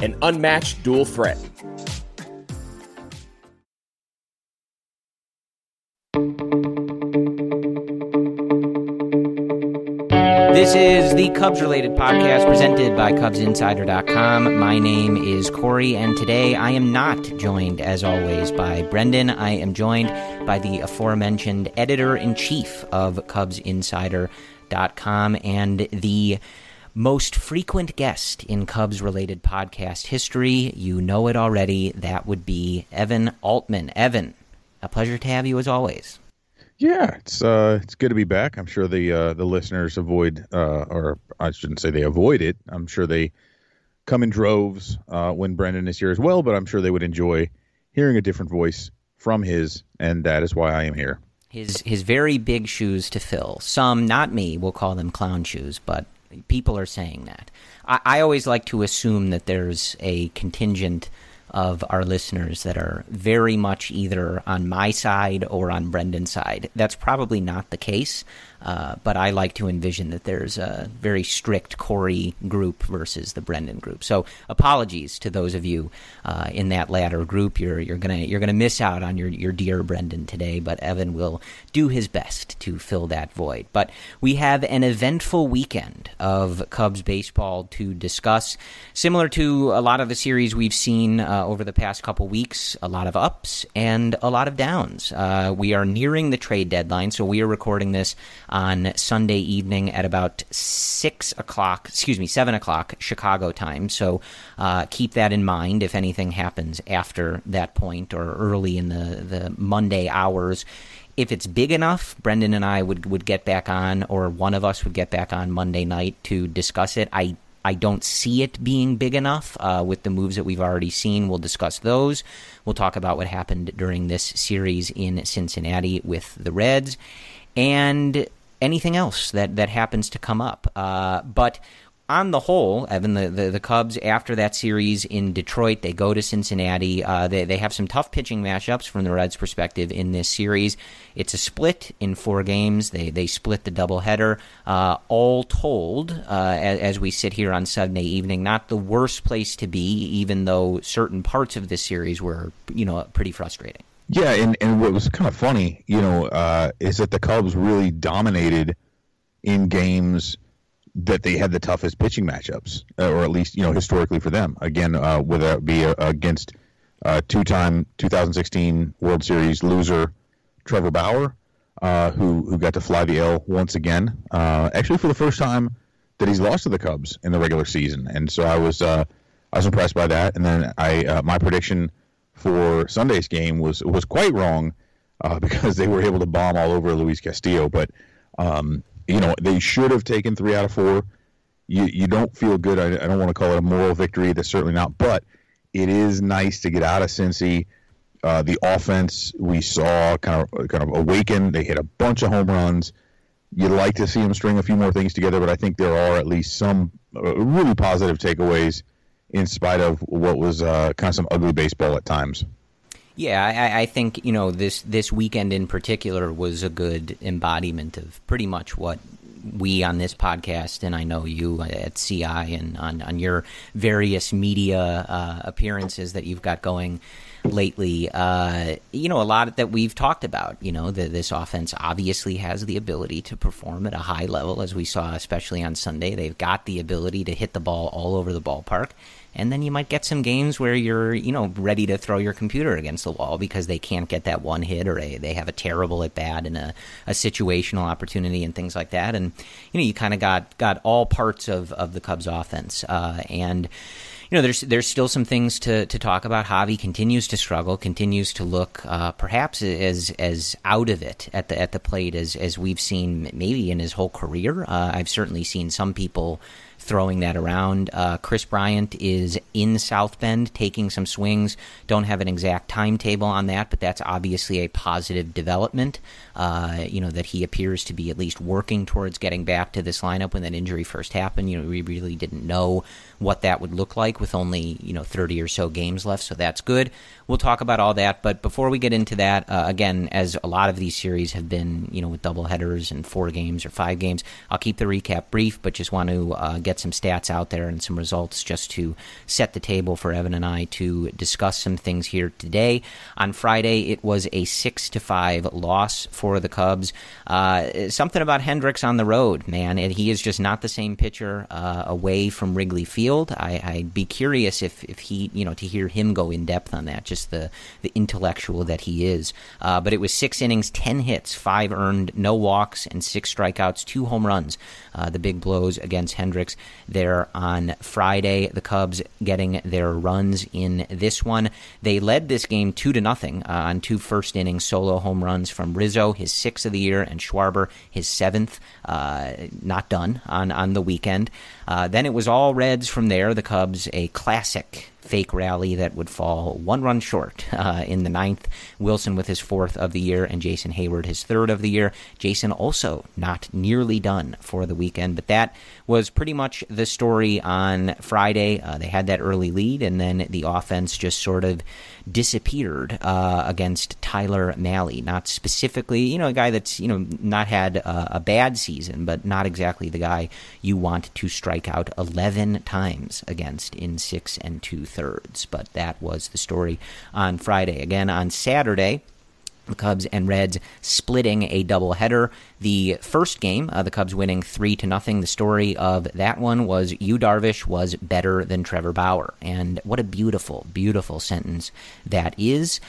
An unmatched dual threat. This is the Cubs-related podcast presented by CubsInsider.com. My name is Corey, and today I am not joined, as always, by Brendan. I am joined by the aforementioned editor-in-chief of CubsInsider.com and the most frequent guest in Cubs-related podcast history. You know it already. That would be Evan Altman. Evan, a pleasure to have you as always. Yeah, it's good to be back. I'm sure the listeners or I shouldn't say they avoid it. I'm sure they come in droves when Brendan is here as well, but I'm sure they would enjoy hearing a different voice from his, and that is why I am here. His very big shoes to fill. Some, not me, will call them clown shoes, but people are saying that. I always like to assume that there's a contingent of our listeners that are very much either on my side or on Brendan's side. That's probably not the case, but I like to envision that there's a very strict Corey group versus the Brendan group. So apologies to those of you in that latter group. You're gonna miss out on your dear Brendan today, but Evan will do his best to fill that void. But we have an eventful weekend of Cubs baseball to discuss, similar to a lot of the series we've seen over the past couple weeks. A lot of ups and a lot of downs. We are nearing the trade deadline, so we are recording this on Sunday evening at about 7 o'clock Chicago time. So keep that in mind if anything happens after that point or early in the Monday hours. If it's big enough, Brendan and I would get back on, or one of us would get back on Monday night to discuss it. I don't see it being big enough with the moves that we've already seen. We'll discuss those. We'll talk about what happened during this series in Cincinnati with the Reds and anything else that happens to come up. But on the whole, Evan, the Cubs, after that series in Detroit, they go to Cincinnati. They have some tough pitching matchups from the Reds' perspective in this series. It's a split in 4 games. They split the doubleheader. All told, as we sit here on Sunday evening, not the worst place to be, even though certain parts of this series were pretty frustrating. Yeah, and what was kind of funny, is that the Cubs really dominated in games that they had the toughest pitching matchups, or at least, historically for them. Again, whether it be against two-time 2016 World Series loser Trevor Bauer, who got to fly the L once again, actually for the first time that he's lost to the Cubs in the regular season. And so I was impressed by that. And then my prediction for Sunday's game was quite wrong because they were able to bomb all over Luis Castillo. But, they should have taken 3 out of 4. You don't feel good. I don't want to call it a moral victory. That's certainly not. But it is nice to get out of Cincy. The offense we saw kind of awaken. They hit a bunch of home runs. You'd like to see them string a few more things together, but I think there are at least some really positive takeaways in spite of what was kind of some ugly baseball at times. Yeah, I think, this weekend in particular was a good embodiment of pretty much what we on this podcast, and I know you at CI and on your various media appearances that you've got going lately, a lot that we've talked about. This offense obviously has the ability to perform at a high level, as we saw, especially on Sunday. They've got the ability to hit the ball all over the ballpark. And then you might get some games where you're, ready to throw your computer against the wall because they can't get that one hit, or they have a terrible at bat and a situational opportunity and things like that. And, you kind of got all parts of the Cubs offense. And, there's still some things to talk about. Javi continues to struggle, continues to look perhaps as out of it at the plate as we've seen maybe in his whole career. I've certainly seen some people throwing that around. Chris Bryant is in South Bend taking some swings. Don't have an exact timetable on that, but that's obviously a positive development, that he appears to be at least working towards getting back to this lineup. When that injury first happened, we really didn't know what that would look like with only, 30 or so games left, so that's good. We'll talk about all that, but before we get into that, again, as a lot of these series have been, with doubleheaders and 4 games or 5 games, I'll keep the recap brief, but just want to get some stats out there and some results just to set the table for Evan and I to discuss some things here today. On Friday, it was a 6-5 loss for the Cubs. Something about Hendricks on the road, man, and he is just not the same pitcher away from Wrigley Field. I'd be curious if he, to hear him go in depth on that, just the intellectual that he is. But it was 6 innings, 10 hits, 5 earned, no walks, and 6 strikeouts, 2 home runs. The big blows against Hendricks there on Friday. The Cubs getting their runs in this one. They led this game 2-0 on 2 first-inning solo home runs from Rizzo, his 6th of the year, and Schwarber, his 7th. Not done on the weekend. Then it was all Reds from there. The Cubs, a classic fake rally that would fall 1 run short in the 9th. Wilson with his 4th of the year and Jason Heyward his 3rd of the year. Jason also not nearly done for the weekend, but that was pretty much the story on Friday. They had that early lead, and then the offense just sort of disappeared against Tyler Malley. Not specifically, a guy that's, not had a bad season, but not exactly the guy you want to strike out 11 times against in 6 2/3, but that was the story on Friday. Again, on Saturday, the Cubs and Reds splitting a doubleheader. The first game, the Cubs winning 3-0. The story of that one was Yu Darvish was better than Trevor Bauer. And what a beautiful, beautiful sentence that is.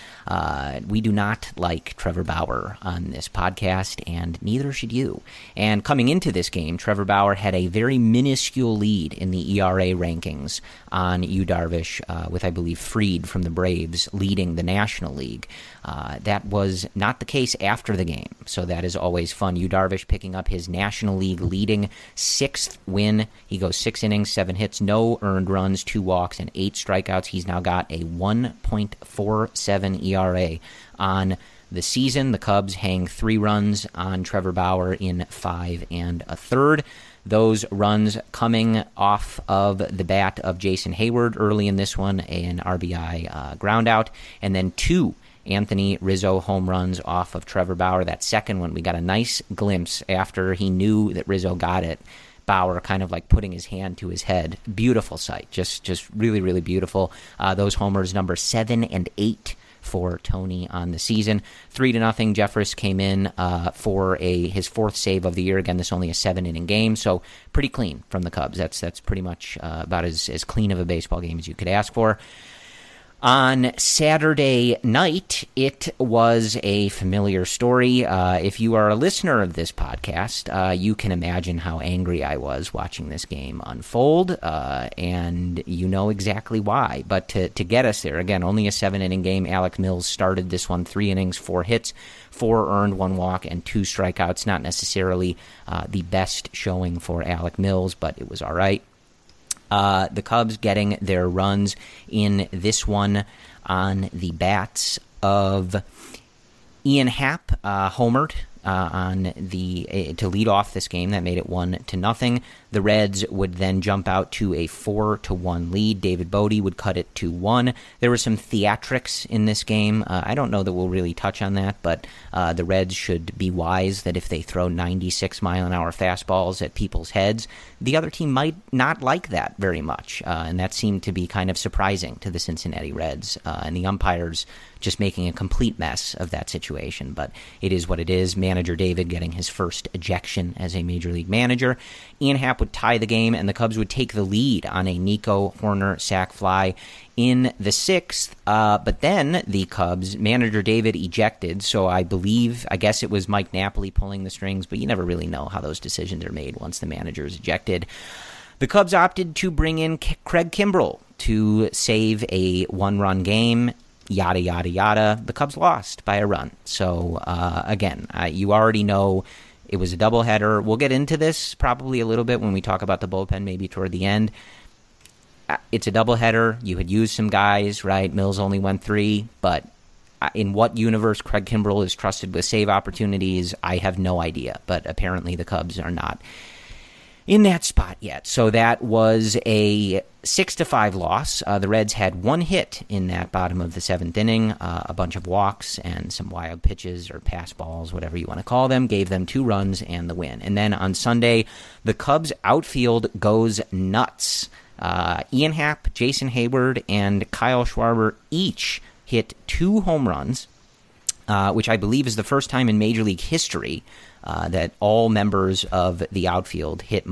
We do not like Trevor Bauer on this podcast, and neither should you. And coming into this game, Trevor Bauer had a very minuscule lead in the ERA rankings on Yu Darvish, with, I believe, Freed from the Braves leading the National League. That was not the case after the game, so that is always fun. Yu Darvish picking up his National League leading 6th win. He goes 6 innings, 7 hits, no earned runs, 2 walks, and 8 strikeouts. He's now got a 1.47 ERA on the season. The Cubs hang 3 runs on Trevor Bauer in 5 1/3. Those runs coming off of the bat of Jason Heyward early in this one, an RBI ground out, and then 2 Anthony Rizzo home runs off of Trevor Bauer. That second one, we got a nice glimpse after he knew that Rizzo got it. Bauer kind of like putting his hand to his head. Beautiful sight. Just really, really beautiful. Those homers, number 7 and 8. for Tony on the season. 3-0, Jeffress came in for his fourth save of the year. Again, this only a 7-inning game, so pretty clean from the Cubs. That's pretty much about as clean of a baseball game as you could ask for. On Saturday night, it was a familiar story. If you are a listener of this podcast, you can imagine how angry I was watching this game unfold, and you know exactly why. But to get us there, again, only a 7-inning game. Alec Mills started this one, 3 innings, 4 hits, 4 earned, 1 walk, and 2 strikeouts. Not necessarily the best showing for Alec Mills, but it was all right. The Cubs getting their runs in this one on the bats of Ian Happ, homered on the to lead off this game. That made it 1-0. The Reds would then jump out to a 4-1 lead. David Bodie would cut it to 1. There were some theatrics in this game. I don't know that we'll really touch on that, but the Reds should be wise that if they throw 96-mile-an-hour fastballs at people's heads, the other team might not like that very much, and that seemed to be kind of surprising to the Cincinnati Reds, and the umpires just making a complete mess of that situation. But it is what it is. Manager David getting his first ejection as a Major League manager. Ian Happ would tie the game, and the Cubs would take the lead on a Nico Horner sac fly in the 6th, but then the Cubs manager David ejected, so I guess it was Mike Napoli pulling the strings, but you never really know how those decisions are made once the manager is ejected. The Cubs opted to bring in Craig Kimbrel to save a 1-run game. Yada, yada, yada. The Cubs lost by a run. So, again, you already know it was a doubleheader. We'll get into this probably a little bit when we talk about the bullpen, maybe toward the end. It's a doubleheader. You had used some guys, right? Mills only went 3, but in what universe Craig Kimbrel is trusted with save opportunities, I have no idea. But apparently the Cubs are not in that spot yet. So that was a 6-5 loss. The Reds had 1 hit in that bottom of the 7th inning, a bunch of walks and some wild pitches or pass balls, whatever you want to call them, gave them 2 runs and the win. And then on Sunday, the Cubs outfield goes nuts. Ian Happ, Jason Heyward, and Kyle Schwarber each hit 2 home runs, which I believe is the first time in Major League history that all members of the outfield hit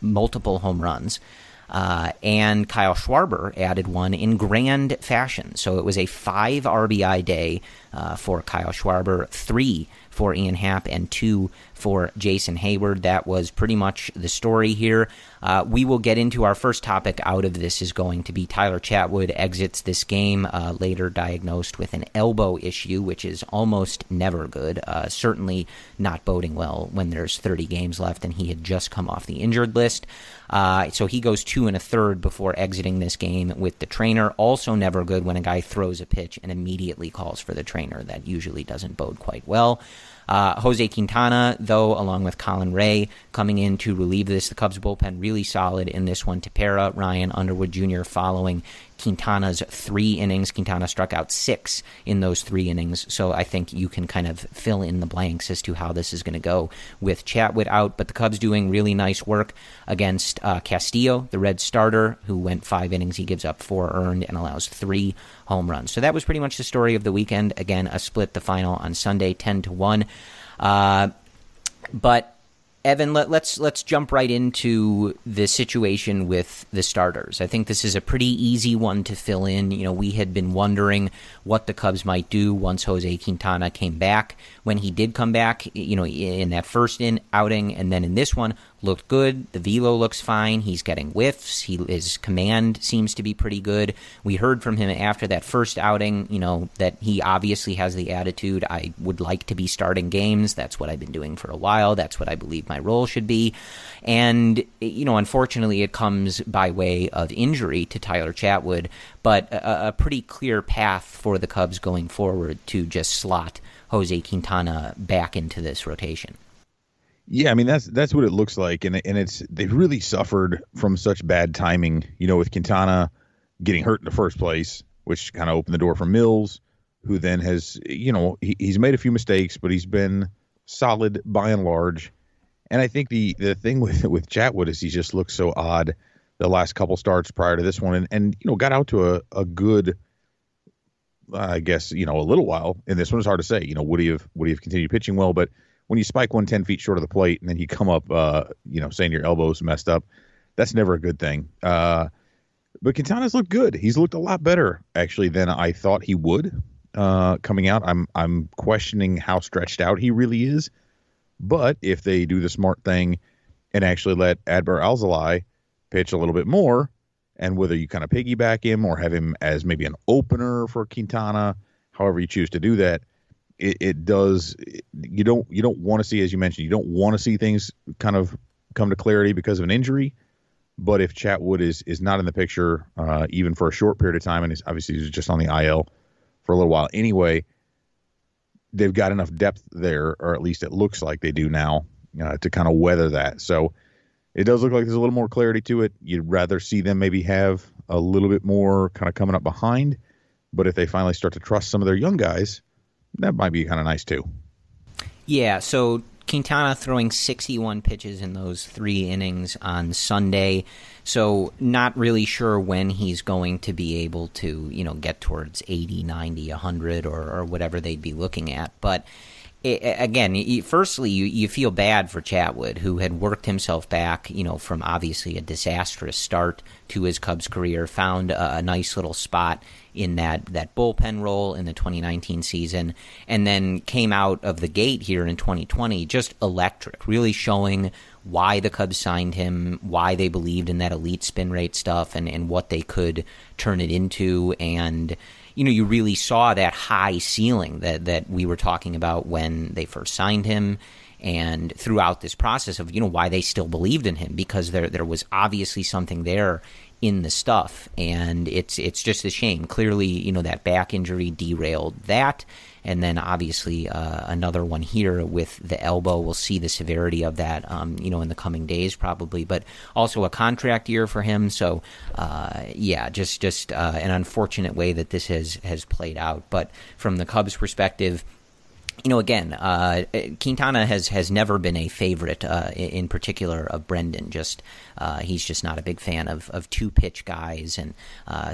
multiple home runs. And Kyle Schwarber added 1 in grand fashion. So it was a 5 RBI day for Kyle Schwarber, 3 for Ian Happ, and 2 for Jason Heyward. That was pretty much the story here. We will get into our first topic out of this is going to be Tyler Chatwood exits this game, later diagnosed with an elbow issue, which is almost never good, certainly not boding well when there's 30 games left, and he had just come off the injured list. So he goes 2 1/3 before exiting this game with the trainer. Also never good when a guy throws a pitch and immediately calls for the trainer. That usually doesn't bode quite well. Jose Quintana, though, along with Colin Ray, coming in to relieve this. The Cubs bullpen really solid in this one. Tapera, Ryan, Underwood Jr. following Quintana's 3 innings. Quintana struck out 6 in those 3 innings, so I think you can kind of fill in the blanks as to how this is going to go with Chatwood out. But the Cubs doing really nice work against Castillo, the Red starter, who went 5 innings. He gives up 4 earned and allows 3 home runs. So that was pretty much the story of the weekend. Again, a split, the final on Sunday, 10-1. But Evan, let's jump right into the situation with the starters. I think this is a pretty easy one to fill in. You know, we had been wondering what the Cubs might do once Jose Quintana came back. When he did come back, you know, in that first outing and then in this one, looked good. The velo looks fine. He's getting whiffs. His command seems to be pretty good. We heard from him after that first outing, you know, that he obviously has the attitude, I would like to be starting games. That's what I've been doing for a while. That's what I believe my role should be. And, you know, unfortunately, it comes by way of injury to Tyler Chatwood, but a pretty clear path for the Cubs going forward to just slot Jose Quintana back into this rotation. Yeah, I mean, that's what it looks like, and it's, they've really suffered from such bad timing, you know, with Quintana getting hurt in the first place, which kind of opened the door for Mills, who then has, you know, he's made a few mistakes, but he's been solid by and large. And I think the thing with Chatwood is he's just looked so odd the last couple starts prior to this one, and you know, got out to a good I guess, you know, a little while in this one. It's hard to say, you know, would he have continued pitching well? But when you spike 110 feet short of the plate and then you come up, you know, saying your elbow's messed up, that's never a good thing. But Quintana's looked good. He's looked a lot better, actually, than I thought he would coming out. I'm questioning how stretched out he really is. But if they do the smart thing and actually let Adbert Alzolay pitch a little bit more, and whether you kind of piggyback him or have him as maybe an opener for Quintana, however you choose to do that, it does, you don't want to see, as you mentioned, you don't want to see things kind of come to clarity because of an injury. But if Chatwood is not in the picture, even for a short period of time, and he's just on the IL for a little while anyway, they've got enough depth there, or at least it looks like they do now, to kind of weather that. So it does look like there's a little more clarity to it. You'd rather see them maybe have a little bit more kind of coming up behind. But if they finally start to trust some of their young guys, that might be kind of nice too. Yeah, so Quintana throwing 61 pitches in those 3 innings on Sunday, so not really sure when he's going to be able to, get towards 80, 90, 100, or whatever they'd be looking at. But you feel bad for Chatwood, who had worked himself back, from obviously a disastrous start to his Cubs career, found a nice little spot in that bullpen role in the 2019 season, and then came out of the gate here in 2020 just electric, really showing why the Cubs signed him, why they believed in that elite spin rate stuff and what they could turn it into. And you really saw that high ceiling that we were talking about when they first signed him, and throughout this process of, why they still believed in him, because there was obviously something there in the stuff. And it's just a shame. Clearly, that back injury derailed that. And then obviously another one here with the elbow. We'll see the severity of that, in the coming days probably. But also a contract year for him. So, just an unfortunate way that this has played out. But from the Cubs' perspective, Quintana has never been a favorite, in particular of Brendan. He's just not a big fan of two-pitch guys. And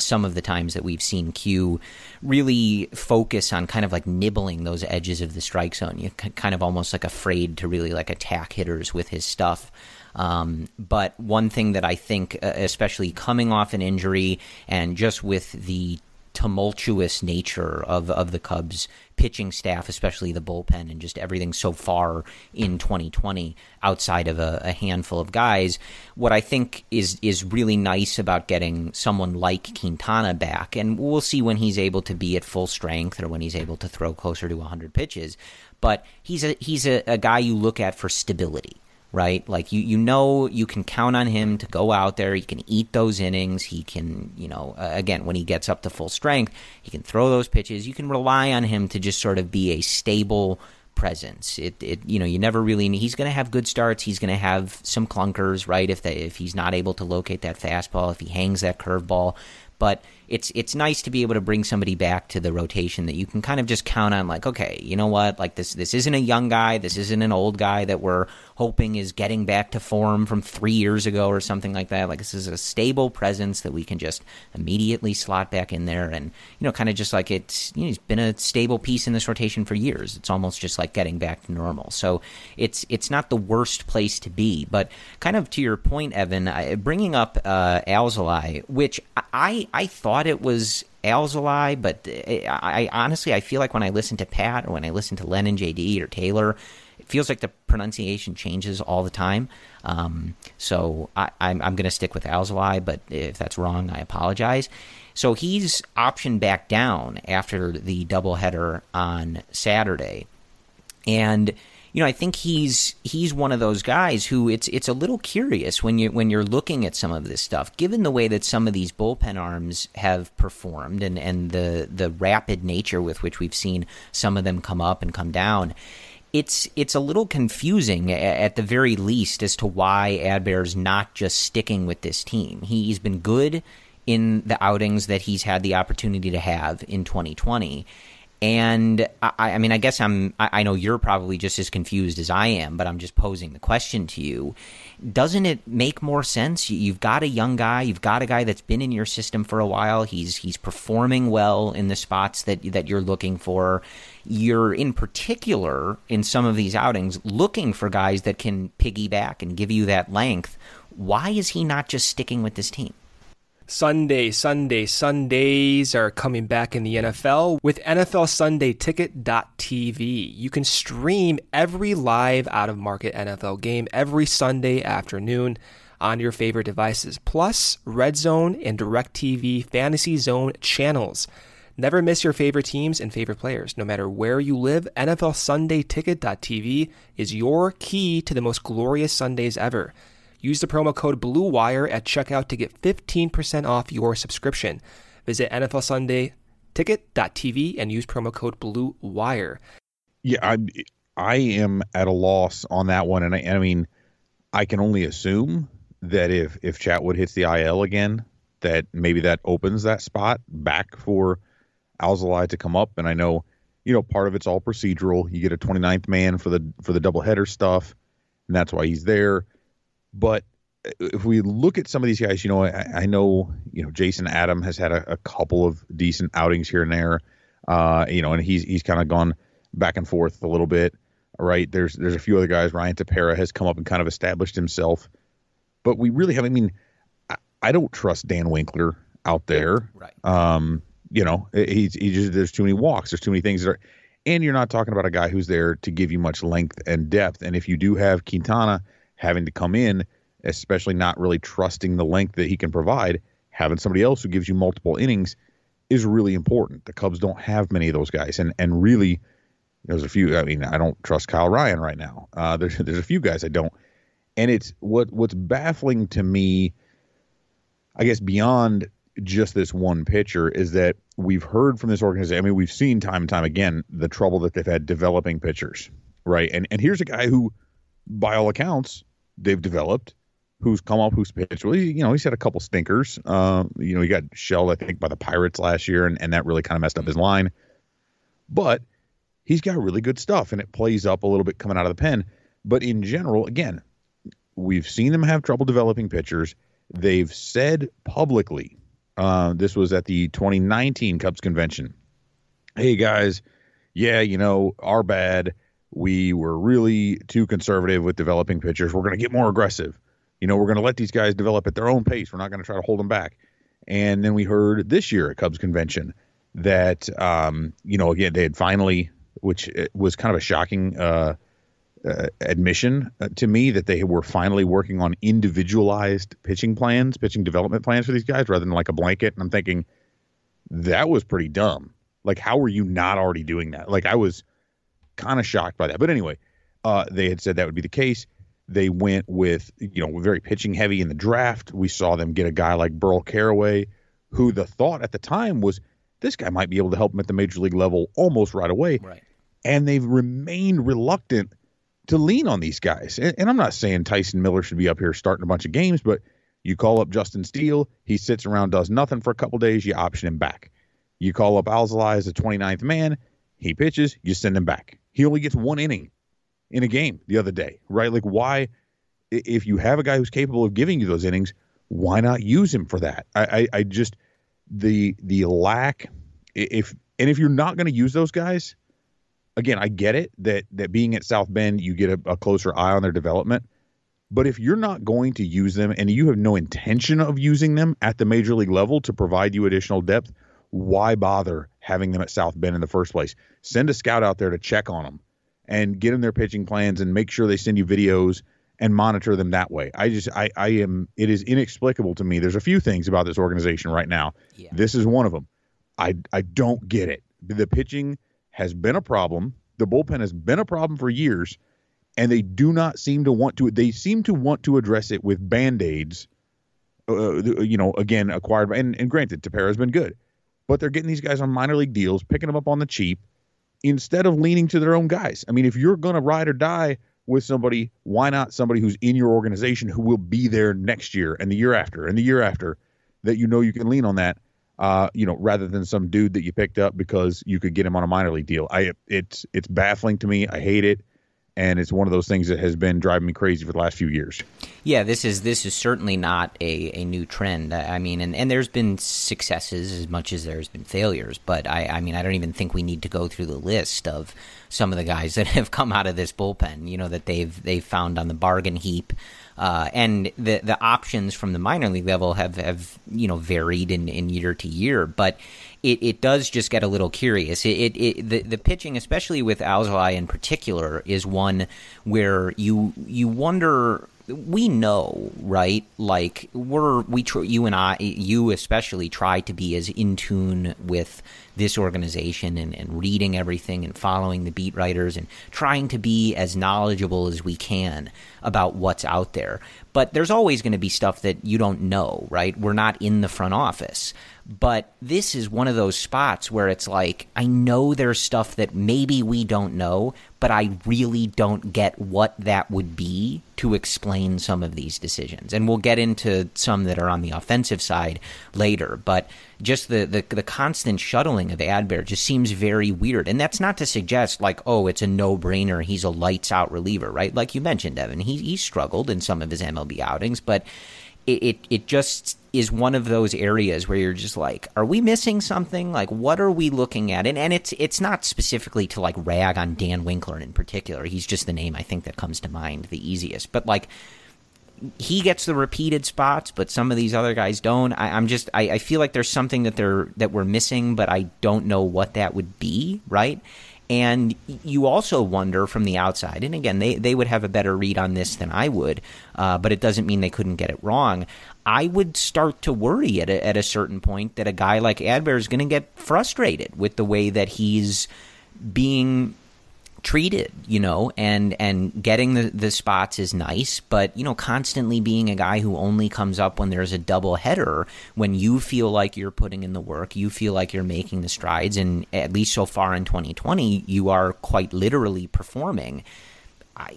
some of the times that we've seen Q really focus on kind of like nibbling those edges of the strike zone, you're kind of almost like afraid to really like attack hitters with his stuff. But one thing that I think, especially coming off an injury and just with the tumultuous nature of the Cubs pitching staff, especially the bullpen and just everything so far in 2020 outside of a handful of guys, what I think is really nice about getting someone like Quintana back, and we'll see when he's able to be at full strength or when he's able to throw closer to 100 pitches, but he's a guy you look at for stability. Right? Like, you can count on him to go out there. He can eat those innings. He can, again, when he gets up to full strength, he can throw those pitches. You can rely on him to just sort of be a stable presence. You never really need, he's going to have good starts. He's going to have some clunkers, right? If he's not able to locate that fastball, if he hangs that curveball. But it's nice to be able to bring somebody back to the rotation that you can kind of just count on, like, okay, you know what, like this isn't a young guy, this isn't an old guy that we're hoping is getting back to form from 3 years ago or something like that. Like, this is a stable presence that we can just immediately slot back in there, and kind of just like it's he's been a stable piece in this rotation for years. It's almost just like getting back to normal. So it's not the worst place to be. But kind of to your point, Evan, bringing up Alzolay, which I thought it was Alzolay, but I honestly, I feel like when I listen to Pat or when I listen to Lennon, JD, or Taylor, it feels like the pronunciation changes all the time. So I'm going to stick with Alzolay, but if that's wrong, I apologize. So he's optioned back down after the doubleheader on Saturday. And I think he's one of those guys who it's a little curious when you're looking at some of this stuff, given the way that some of these bullpen arms have performed and the rapid nature with which we've seen some of them come up and come down. It's a little confusing at the very least as to why Adbert's not just sticking with this team. He's been good in the outings that he's had the opportunity to have in 2020. And I mean, I guess I know you're probably just as confused as I am, but I'm just posing the question to you. Doesn't it make more sense? You've got a young guy, you've got a guy that's been in your system for a while. He's performing well in the spots that you're looking for. You're in particular in some of these outings looking for guys that can piggyback and give you that length. Why is he not just sticking with this team? Sundays are coming back in the NFL with NFL Sunday Ticket.tv. You can stream every live out-of-market NFL game every Sunday afternoon on your favorite devices, plus Red Zone and DirecTV Fantasy Zone channels. Never miss your favorite teams and favorite players. No matter where you live, NFL Sunday Ticket.tv is your key to the most glorious Sundays ever. Use the promo code BLUEWIRE at checkout to get 15% off your subscription. Visit NFLSundayTicket.tv and use promo code BLUEWIRE. Yeah, I am at a loss on that one. And I mean, I can only assume that if Chatwood hits the IL again, that maybe that opens that spot back for Alzolay to come up. And I know, part of it's all procedural. You get a 29th man for the doubleheader stuff, and that's why he's there. But if we look at some of these guys, I know, Jason Adam has had a couple of decent outings here and there, and he's kind of gone back and forth a little bit, right? There's a few other guys. Ryan Tepera has come up and kind of established himself, but we really haven't. I mean, I don't trust Dan Winkler out there, right? He just, there's too many walks, there's too many things that are, and you're not talking about a guy who's there to give you much length and depth. And if you do have Quintana having to come in, especially not really trusting the length that he can provide, having somebody else who gives you multiple innings is really important. The Cubs don't have many of those guys. And really, there's a few. I mean, I don't trust Kyle Ryan right now. There's a few guys I don't. And it's what's baffling to me, I guess, beyond just this one pitcher, is that we've heard from this organization. I mean, we've seen time and time again the trouble that they've had developing pitchers, right? And here's a guy who, by all accounts, they've developed, who's come up, who's pitched. Well, he's had a couple stinkers. He got shelled, I think, by the Pirates last year, and that really kind of messed up his line. But he's got really good stuff, and it plays up a little bit coming out of the pen. But in general, again, we've seen them have trouble developing pitchers. They've said publicly, this was at the 2019 Cubs convention, hey, guys, yeah, our bad. We were really too conservative with developing pitchers. We're going to get more aggressive. We're going to let these guys develop at their own pace. We're not going to try to hold them back. And then we heard this year at Cubs convention that, again, they had finally, which was kind of a shocking admission to me, that they were finally working on individualized pitching development plans for these guys rather than like a blanket. And I'm thinking, that was pretty dumb. Like, how were you not already doing that? Like, I was kind of shocked by that. But anyway, they had said that would be the case. They went with, very pitching heavy in the draft. We saw them get a guy like Burl Caraway, who the thought at the time was, this guy might be able to help him at the major league level almost right away. Right. And they've remained reluctant to lean on these guys. And I'm not saying Tyson Miller should be up here starting a bunch of games, but you call up Justin Steele, he sits around, does nothing for a couple days, you option him back. You call up Alzolay as the 29th man, he pitches, you send him back. He only gets one inning in a game the other day, right? Like, why, if you have a guy who's capable of giving you those innings, why not use him for that? I just, the lack, if you're not going to use those guys, again, I get it that being at South Bend, you get a closer eye on their development. But if you're not going to use them and you have no intention of using them at the major league level to provide you additional depth, why bother having them at South Bend in the first place? Send a scout out there to check on them and get them their pitching plans and make sure they send you videos and monitor them that way. It is inexplicable to me. There's a few things about this organization right now. Yeah. This is one of them. I don't get it. The pitching has been a problem. The bullpen has been a problem for years, and they do not seem to want to. They seem to want to address it with Band-Aids, again, acquired. And granted, Tepera's been good. But they're getting these guys on minor league deals, picking them up on the cheap, instead of leaning to their own guys. I mean, if you're going to ride or die with somebody, why not somebody who's in your organization who will be there next year and the year after that you can lean on that? rather than some dude that you picked up because you could get him on a minor league deal. It's baffling to me. I hate it. And it's one of those things that has been driving me crazy for the last few years. Yeah, this is certainly not a new trend. I mean, and there's been successes as much as there's been failures. But, I mean, I don't even think we need to go through the list of some of the guys that have come out of this bullpen, you know, that they've found on the bargain heap. And the options from the minor league level have you know, varied in year to year. But it does just get a little curious. The pitching, especially with Alzolay in particular, is one where you wonder. We know, right? Like you especially try to be as in tune with this organization and reading everything and following the beat writers and trying to be as knowledgeable as we can about what's out there. But there's always going to be stuff that you don't know, right? We're not in the front office. But this is one of those spots where it's like, I know there's stuff that maybe we don't know, but I really don't get what that would be to explain some of these decisions. And we'll get into some that are on the offensive side later, but just the constant shuttling of Adbert just seems very weird. And that's not to suggest like, oh, it's a no-brainer, he's a lights-out reliever, right? Like you mentioned, Evan, he struggled in some of his MLB outings, but it just is one of those areas where you're just like, are we missing something? Like, what are we looking at? And it's not specifically to like rag on Dan Winkler in particular. He's just the name I think that comes to mind the easiest. But like, he gets the repeated spots, but some of these other guys don't. I feel like there's something that we're missing, but I don't know what that would be, right? And you also wonder from the outside, and again, they would have a better read on this than I would, but it doesn't mean they couldn't get it wrong. I would start to worry at a certain point that a guy like Adbert is going to get frustrated with the way that he's being treated, you know, and getting the spots is nice, but, you know, constantly being a guy who only comes up when there's a doubleheader, when you feel like you're putting in the work, you feel like you're making the strides, and at least so far in 2020, you are quite literally performing.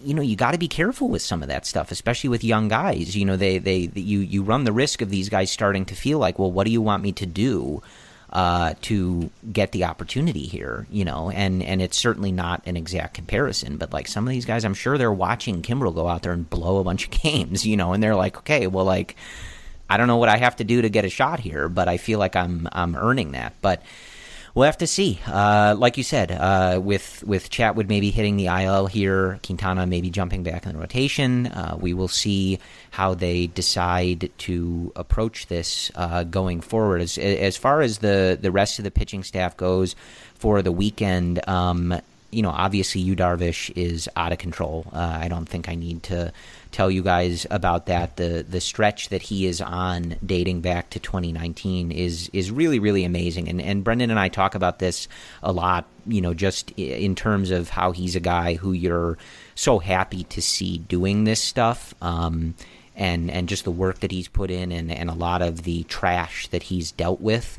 You know, you got to be careful with some of that stuff, especially with young guys. You know, you run the risk of these guys starting to feel like, well, what do you want me to do to get the opportunity here, you know? And it's certainly not an exact comparison, but like some of these guys, I'm sure they're watching Kimbrel go out there and blow a bunch of games, you know, and they're like, okay, well, like, I don't know what I have to do to get a shot here, but I feel like I'm earning that. But we'll have to see. Like you said, with Chatwood maybe hitting the IL here, Quintana maybe jumping back in the rotation, we will see how they decide to approach this going forward. As far as the rest of the pitching staff goes for the weekend, you know, obviously Yu Darvish is out of control. I don't think I need to tell you guys about that. The stretch that he is on dating back to 2019 is really, really amazing. And Brendan and I talk about this a lot, you know, just in terms of how he's a guy who you're so happy to see doing this stuff, and just the work that he's put in and a lot of the trash that he's dealt with.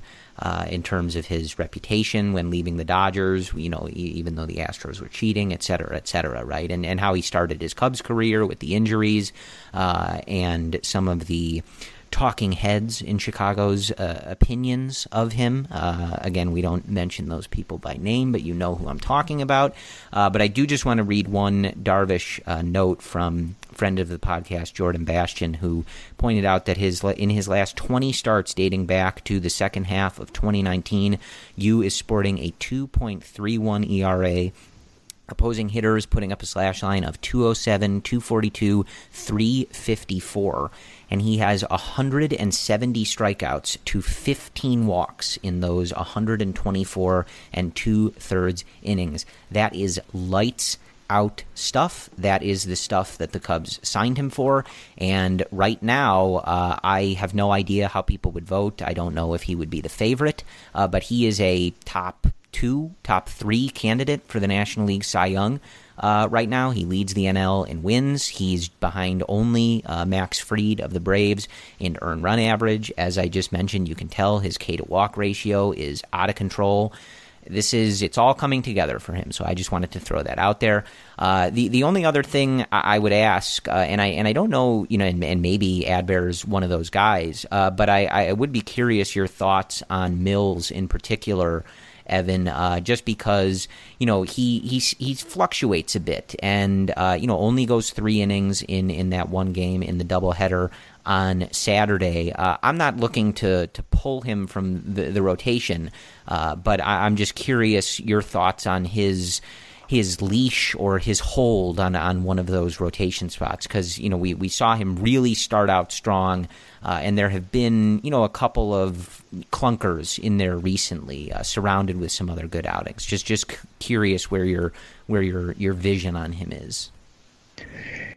In terms of his reputation when leaving the Dodgers, you know, even though the Astros were cheating, et cetera, right? And how he started his Cubs career with the injuries and some of the talking heads in Chicago's opinions of him. Again, we don't mention those people by name, but you know who I'm talking about. But I do just want to read one Darvish note from friend of the podcast, Jordan Bastian, who pointed out that in his last 20 starts dating back to the second half of 2019, Yu is sporting a 2.31 ERA. Opposing hitters putting up a slash line of 207, 242, 354. And he has 170 strikeouts to 15 walks in those 124 and 2/3 innings. That is lights out stuff. That is the stuff that the Cubs signed him for. And right now, I have no idea how people would vote. I don't know if he would be the favorite, but he is a top three candidate for the National League Cy Young. Right now, he leads the NL in wins. He's behind only Max Fried of the Braves in earned run average. As I just mentioned, you can tell his K to walk ratio is out of control. It's all coming together for him. So I just wanted to throw that out there. The only other thing I would ask, and I don't know, and maybe Adbert is one of those guys, but I would be curious your thoughts on Mills in particular, Evan, just because he fluctuates a bit, and only goes 3 innings in that one game in the doubleheader on Saturday. I'm not looking to pull him from the rotation, but I'm just curious your thoughts on his leash or his hold on one of those rotation spots, because we saw him really start out strong, and there have been a couple of clunkers in there recently, surrounded with some other good outings. Just curious where your vision on him is.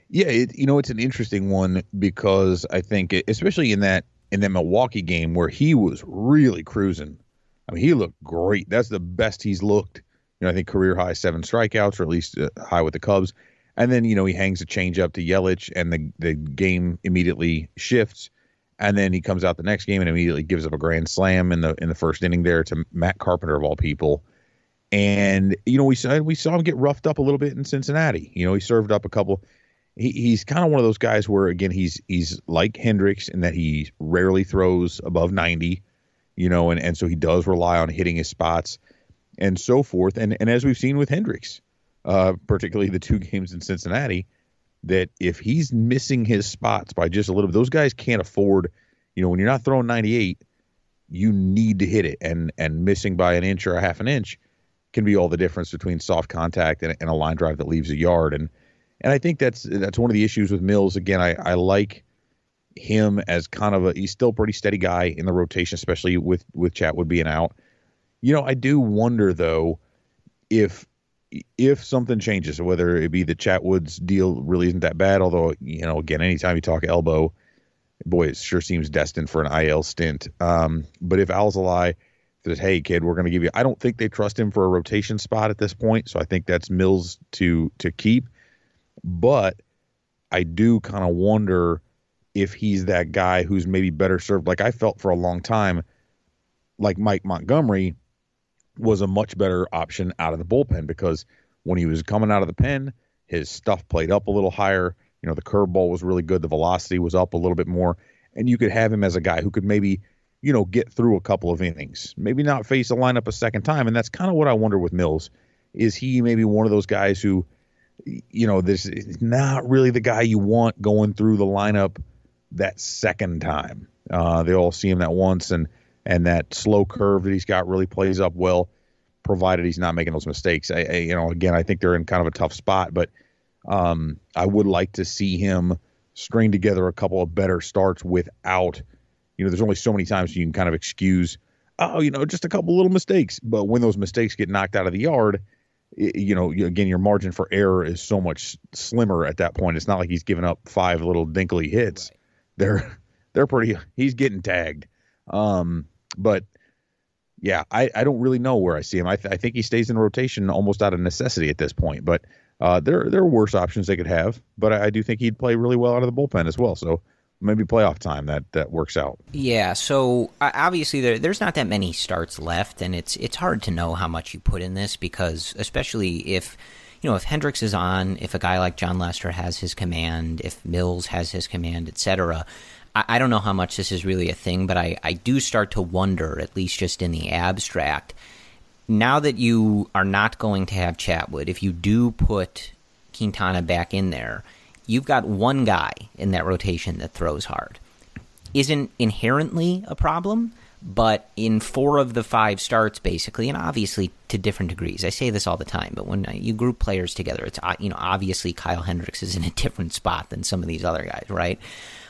Yeah, it's an interesting one, because I think especially in that Milwaukee game where he was really cruising. I mean, he looked great. That's the best he's looked. I think career high 7 strikeouts, or at least high with the Cubs. And then, he hangs a change up to Yelich, and the game immediately shifts. And then he comes out the next game and immediately gives up a grand slam in the first inning there to Matt Carpenter of all people. And, we saw him get roughed up a little bit in Cincinnati. He served up a couple. He's kind of one of those guys where, again, he's like Hendricks in that he rarely throws above 90, and so he does rely on hitting his spots and so forth. And as we've seen with Hendricks, particularly the 2 games in Cincinnati, that if he's missing his spots by just a little bit, those guys can't afford, when you're not throwing 98, you need to hit it. And missing by an inch or a half an inch can be all the difference between soft contact and a line drive that leaves a yard. And I think that's one of the issues with Mills. Again, I like him as kind of he's still a pretty steady guy in the rotation, especially with Chatwood being out. I do wonder, though, if something changes, whether it be that Chatwood's deal really isn't that bad, although, again, anytime you talk elbow, boy, it sure seems destined for an IL stint. But if Alzolay says, hey, kid, we're going to give you – I don't think they trust him for a rotation spot at this point, so I think that's Mills to keep. But I do kind of wonder if he's that guy who's maybe better served. Like I felt for a long time, like Mike Montgomery – was a much better option out of the bullpen, because when he was coming out of the pen, his stuff played up a little higher. The curveball was really good. The velocity was up a little bit more. And you could have him as a guy who could maybe, get through a couple of innings, maybe not face a lineup a second time. And that's kind of what I wonder with Mills. Is he maybe one of those guys who, this is not really the guy you want going through the lineup that second time? They all see him that once, and that slow curve that he's got really plays up well, provided he's not making those mistakes. Again, I think they're in kind of a tough spot, but I would like to see him string together a couple of better starts without, there's only so many times you can kind of excuse, just a couple little mistakes. But when those mistakes get knocked out of the yard, again, your margin for error is so much slimmer at that point. It's not like he's giving up 5 little dinkly hits. Right. They're pretty, he's getting tagged. But yeah, I don't really know where I see him. I think he stays in rotation almost out of necessity at this point, but there are worse options they could have, but I do think he'd play really well out of the bullpen as well. So maybe playoff time that works out. Yeah. So obviously there's not that many starts left, and it's hard to know how much you put in this, because especially if Hendricks is on, if a guy like John Lester has his command, if Mills has his command, etc., I don't know how much this is really a thing, but I do start to wonder, at least just in the abstract, now that you are not going to have Chatwood, if you do put Quintana back in there, you've got one guy in that rotation that throws hard. Isn't inherently a problem, but in 4 of the 5 starts, basically, and obviously to different degrees. I say this all the time, but when you group players together, it's obviously Kyle Hendricks is in a different spot than some of these other guys, right?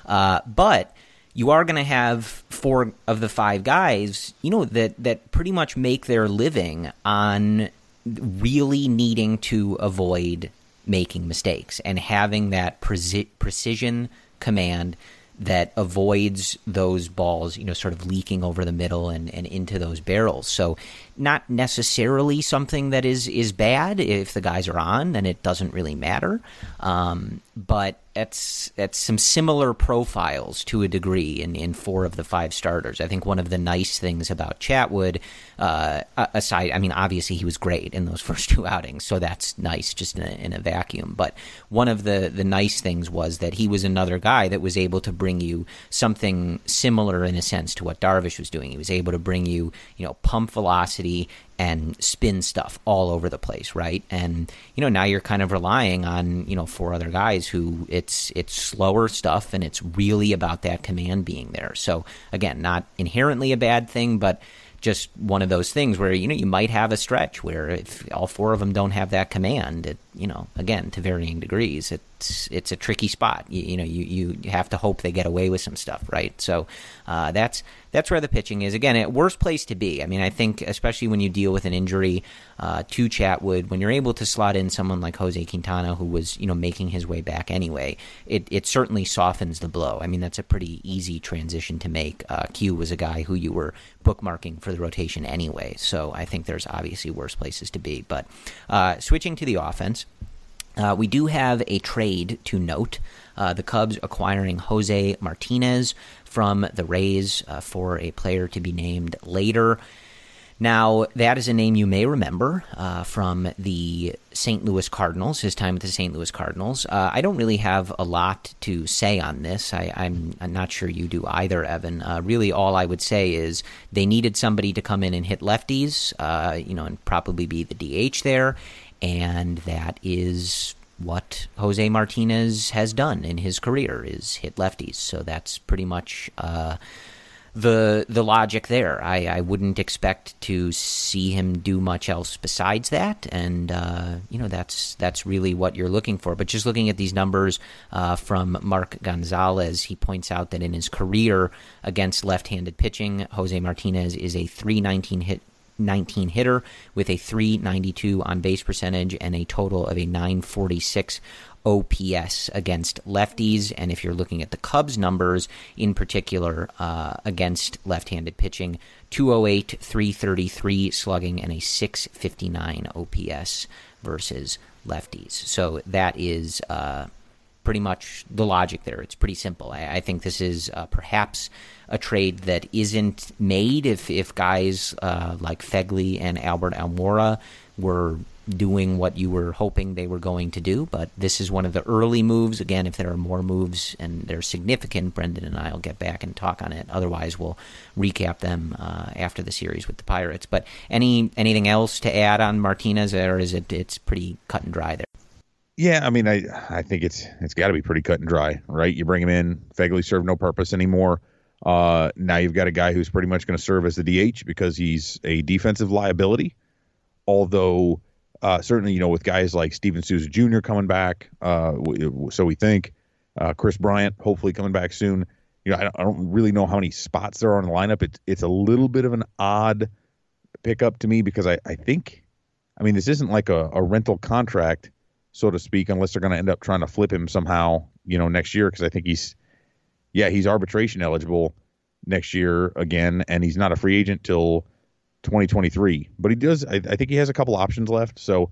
But you are going to have 4 of the 5 guys, that pretty much make their living on really needing to avoid making mistakes and having that precision command that avoids those balls, sort of leaking over the middle and into those barrels. So not necessarily something that is bad. If the guys are on, then it doesn't really matter. But that's some similar profiles to a degree in four of the five starters. I think one of the nice things about Chatwood, aside, I mean, obviously he was great in those first two outings, so that's nice just in a vacuum. But one of the nice things was that he was another guy that was able to bring you something similar in a sense to what Darvish was doing. He was able to bring you, you know, pump velocity and spin stuff all over the place, right? And, you know, now you're kind of relying on, you know, four other guys who it's slower stuff, and it's really about that command being there. So, again, not inherently a bad thing, but just one of those things where, you know, you might have a stretch where if all four of them don't have that command, it, you know, again, to varying degrees, it's a tricky spot. You know, you have to hope they get away with some stuff, right? So that's where the pitching is. Again, a worse place to be. I mean, I think especially when you deal with an injury to Chatwood, when you're able to slot in someone like Jose Quintana, who was, you know, making his way back anyway, it certainly softens the blow. I mean, that's a pretty easy transition to make. Q was a guy who you were bookmarking for the rotation anyway, so I think there's obviously worse places to be. But switching to the offense, we do have a trade to note. The Cubs acquiring Jose Martinez from the Rays for a player to be named later. Now, that is a name you may remember from the St. Louis Cardinals, his time with the St. Louis Cardinals. I don't really have a lot to say on this. I'm not sure you do either, Evan. Really, all I would say is they needed somebody to come in and hit lefties, you know, and probably be the DH there. And that is what Jose Martinez has done in his career, is hit lefties. So that's pretty much the logic there. I wouldn't expect to see him do much else besides that. And, you know, that's really what you're looking for. But just looking at these numbers from Mark Gonzalez, he points out that in his career against left-handed pitching, Jose Martinez is a 319 hit 19 hitter with a 392 on base percentage and a total of a 946 OPS against lefties. And if you're looking at the Cubs numbers in particular, against left-handed pitching, 208, 333 slugging, and a 659 OPS versus lefties. So that is pretty much the logic there. It's pretty simple. I think this is perhaps a trade that isn't made if guys like Fegley and Albert Almora were doing what you were hoping they were going to do, but this is one of the early moves. Again, if there are more moves and they're significant, Brendan and I will get back and talk on it. Otherwise, we'll recap them after the series with the Pirates. But anything else to add on Martinez, or is it's pretty cut and dry there? Yeah, I mean, I think it's got to be pretty cut and dry, right? You bring him in, Fegley served no purpose anymore. Now you've got a guy who's pretty much going to serve as the DH because he's a defensive liability. Although, certainly, you know, with guys like Steven Souza Jr. coming back, so we think, Chris Bryant hopefully coming back soon. You know, I don't really know how many spots there are in the lineup. It's a little bit of an odd pickup to me because I think, I mean, this isn't like a rental contract, so to speak, unless they're going to end up trying to flip him somehow, you know, next year. Because I think he's arbitration eligible next year again, and he's not a free agent till 2023. But he does, I think he has a couple options left. So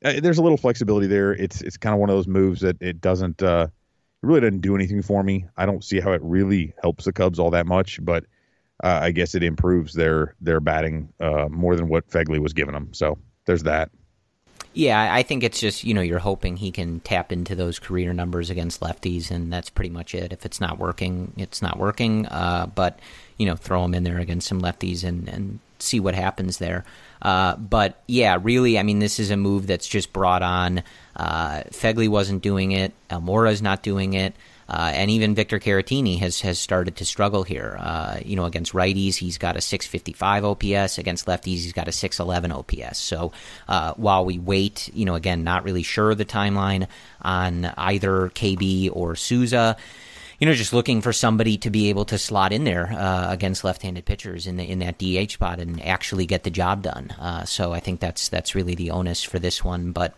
there's a little flexibility there. It's kind of one of those moves that it really doesn't do anything for me. I don't see how it really helps the Cubs all that much, but I guess it improves their batting more than what Fegley was giving them. So there's that. Yeah, I think it's just, you know, you're hoping he can tap into those career numbers against lefties, and that's pretty much it. If it's not working, it's not working. But, you know, throw him in there against some lefties and see what happens there. But, yeah, really, I mean, this is a move that's just brought on. Fegley wasn't doing it. Almora's not doing it. And even Victor Caratini has started to struggle here. You know, against righties, he's got a 655 OPS. Against lefties, he's got a 611 OPS. So while we wait, you know, again, not really sure the timeline on either KB or Souza, you know, just looking for somebody to be able to slot in there against left-handed pitchers in that DH spot and actually get the job done. So I think that's really the onus for this one. But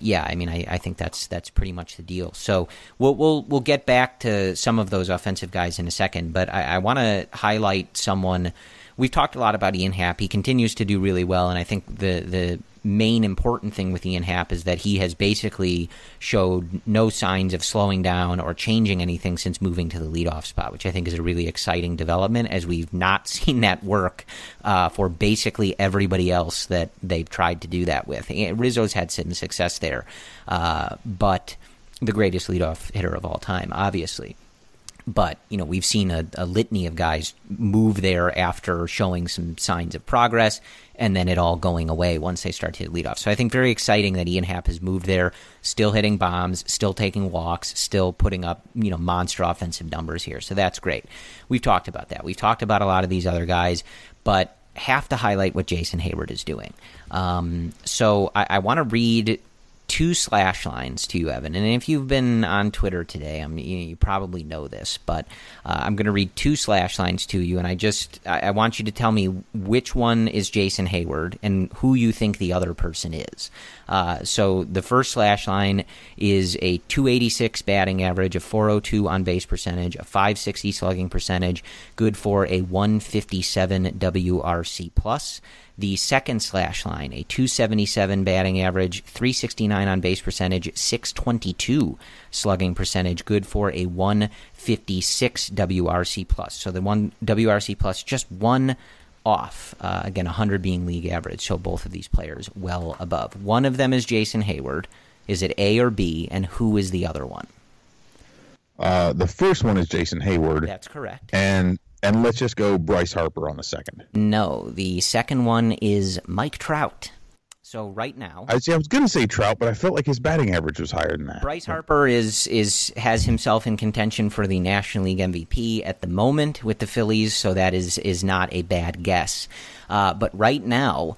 yeah, I mean, I think that's pretty much the deal. So we'll get back to some of those offensive guys in a second, but I want to highlight someone we've talked a lot about Ian Happ. He continues to do really well, and I think the main important thing with Ian Happ is that he has basically showed no signs of slowing down or changing anything since moving to the leadoff spot, which I think is a really exciting development, as we've not seen that work for basically everybody else that they've tried to do that with. Rizzo's had some success there, but the greatest leadoff hitter of all time, obviously. But, you know, we've seen a litany of guys move there after showing some signs of progress, and then it all going away once they start to hit leadoff. So I think very exciting that Ian Happ has moved there, still hitting bombs, still taking walks, still putting up, you know, monster offensive numbers here. So that's great. We've talked about that. We've talked about a lot of these other guys, but have to highlight what Jason Heyward is doing. So I want to read two slash lines to you, Evan. And if you've been on Twitter today, you probably know this, but I'm going to read two slash lines to you, and I want you to tell me which one is Jason Heyward and who you think the other person is. So the first slash line is a 286 batting average, a 402 on base percentage, a 560 slugging percentage, good for a 157 WRC+. The second slash line, a 277 batting average, 369 on base percentage, 622 slugging percentage, good for a 156 WRC+. So the one WRC+, just one off. Again, 100 being league average, so both of these players well above. One of them is Jason Heyward. Is it A or B, and who is the other one? The first one is Jason Heyward. That's correct. And let's just go Bryce Harper on the second. No, the second one is Mike Trout. So right now, I was going to say Trout, but I felt like his batting average was higher than that. Bryce Harper has himself in contention for the National League MVP at the moment with the Phillies, so that is not a bad guess. But right now,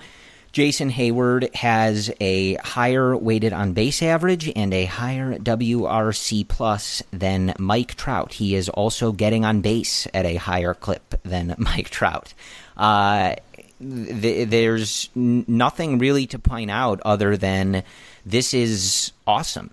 Jason Heyward has a higher weighted on base average and a higher WRC+ than Mike Trout. He is also getting on base at a higher clip than Mike Trout. There's nothing really to point out other than this is awesome.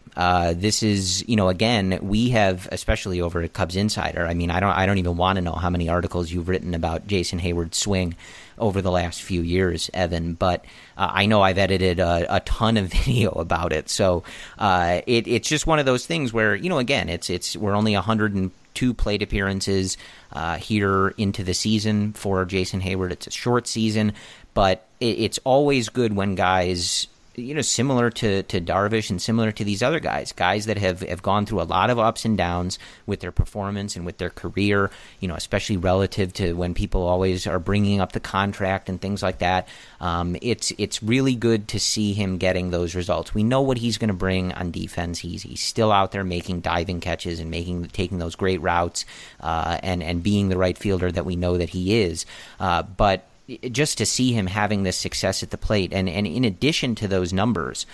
This is, you know, again, we have, especially over at Cubs Insider, I mean, I don't even want to know how many articles you've written about Jason Heyward's swing over the last few years, Evan, but I know I've edited a ton of video about it. So it's just one of those things where, you know, again, it's we're only 102 plate appearances here into the season for Jason Heyward. It's a short season, but it's always good when guys, you know, similar to Darvish and similar to these other guys that have gone through a lot of ups and downs with their performance and with their career, you know, especially relative to when people always are bringing up the contract and things like that. It's really good to see him getting those results. We know what he's going to bring on defense. He's still out there making diving catches and taking those great routes and being the right fielder that we know that he is. But just to see him having this success at the plate, and in addition to those numbers,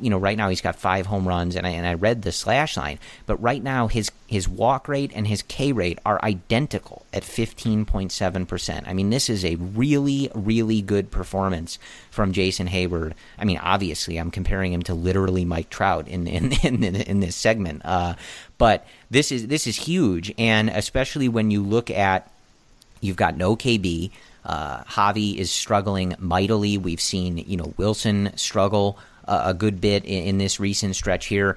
you know, right now he's got 5 home runs, and I read the slash line, but right now his walk rate and his K rate are identical at 15.7%. I mean, this is a really, really good performance from Jason Heyward. I mean, obviously, I'm comparing him to literally Mike Trout in this segment, but this is huge, and especially when you look at you've got no KB. Javi is struggling mightily. We've seen, you know, Wilson struggle a good bit in this recent stretch here.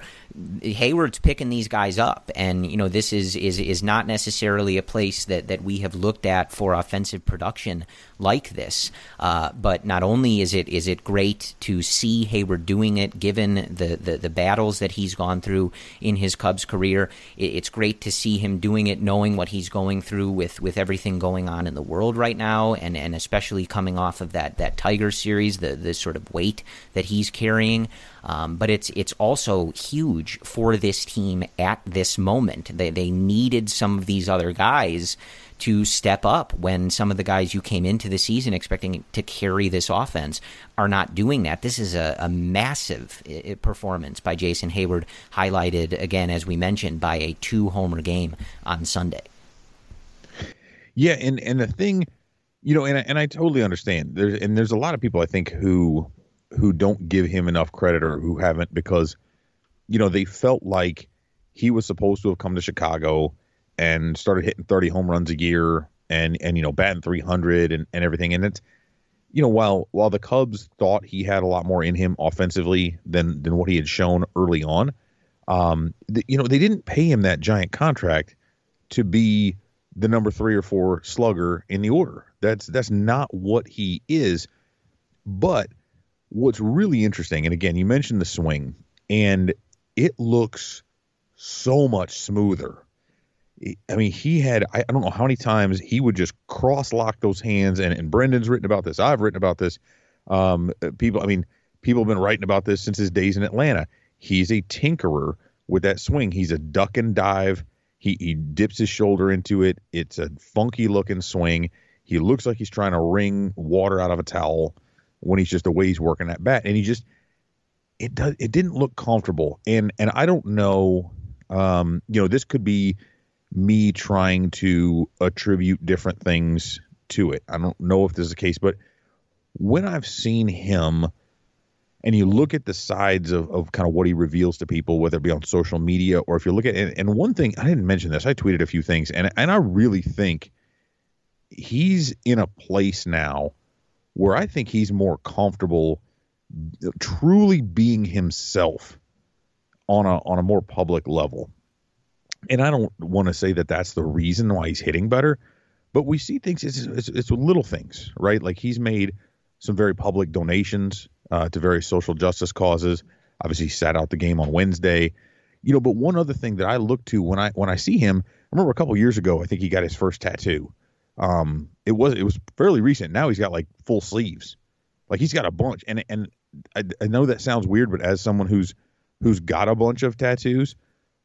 Heyward's picking these guys up, and, you know, this is not necessarily a place that we have looked at for offensive production like this. But not only is it great to see Heyward doing it, given the battles that he's gone through in his Cubs career. It's great to see him doing it, knowing what he's going through with everything going on in the world right now, and especially coming off of that Tiger series, the sort of weight that he's carrying. But it's also huge for this team at this moment. They needed some of these other guys to step up when some of the guys you came into the season expecting to carry this offense are not doing that. This is a massive performance by Jason Heyward, highlighted, again, as we mentioned, by a 2-homer game on Sunday. Yeah, and the thing, you know, and I totally understand. There's a lot of people, I think, who don't give him enough credit, or who haven't, because, you know, they felt like he was supposed to have come to Chicago and started hitting 30 home runs a year and you know, batting 300 and everything. And it's, you know, while the Cubs thought he had a lot more in him offensively than what he had shown early on, you know, they didn't pay him that giant contract to be the number 3 or 4 slugger in the order. That's not what he is. But what's really interesting, and again, you mentioned the swing, and it looks so much smoother. I mean, he had, I don't know how many times he would just cross-lock those hands, and Brendan's written about this. I've written about this. People have been writing about this since his days in Atlanta. He's a tinkerer with that swing. He's a duck and dive. He dips his shoulder into it. It's a funky-looking swing. He looks like he's trying to wring water out of a towel when he's just the way he's working that bat. And he just, it didn't look comfortable. And I don't know, you know, this could be me trying to attribute different things to it. I don't know if this is the case, but when I've seen him and you look at the sides of kind of what he reveals to people, whether it be on social media or if you look at it, and one thing, I didn't mention this, I tweeted a few things, and I really think he's in a place now where I think he's more comfortable truly being himself on a more public level. And I don't want to say that that's the reason why he's hitting better, but we see things, it's little things, right? Like he's made some very public donations to various social justice causes. Obviously, he sat out the game on Wednesday. You know, but one other thing that I look to when I see him, I remember a couple of years ago, I think he got his first tattoo. It was fairly recent. Now he's got like full sleeves, like he's got a bunch. And I know that sounds weird, but as someone who's got a bunch of tattoos,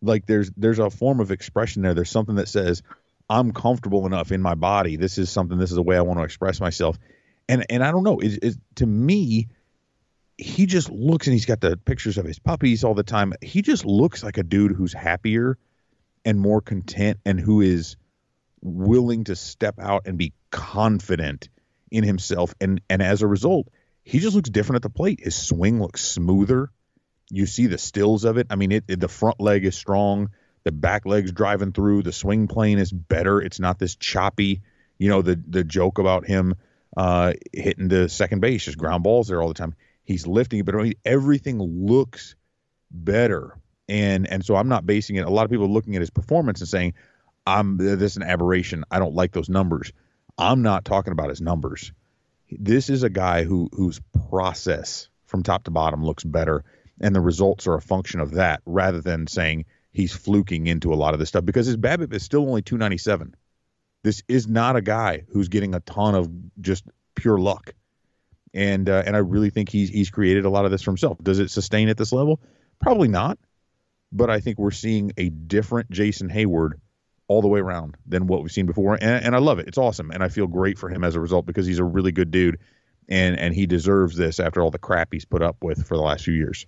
like there's a form of expression there. There's something that says I'm comfortable enough in my body. This is the way I want to express myself. And I don't know, it to me, he just looks, and he's got the pictures of his puppies all the time. He just looks like a dude who's happier and more content and who is willing to step out and be confident in himself. And as a result, he just looks different at the plate. His swing looks smoother. You see the stills of it. I mean, the front leg is strong. The back leg's driving through. The swing plane is better. It's not this choppy. You know, the joke about him hitting the second base, just ground balls there all the time. He's lifting it, but I mean, everything looks better. And so I'm not basing it. A lot of people are looking at his performance and saying, this is an aberration. I don't like those numbers. I'm not talking about his numbers. This is a guy whose process from top to bottom looks better. And the results are a function of that rather than saying he's fluking into a lot of this stuff, because his BABIP is still only 297. This is not a guy who's getting a ton of just pure luck. And I really think he's created a lot of this for himself. Does it sustain at this level? Probably not. But I think we're seeing a different Jason Heyward all the way around than what we've seen before. And I love it. It's awesome. And I feel great for him as a result, because he's a really good dude and he deserves this after all the crap he's put up with for the last few years.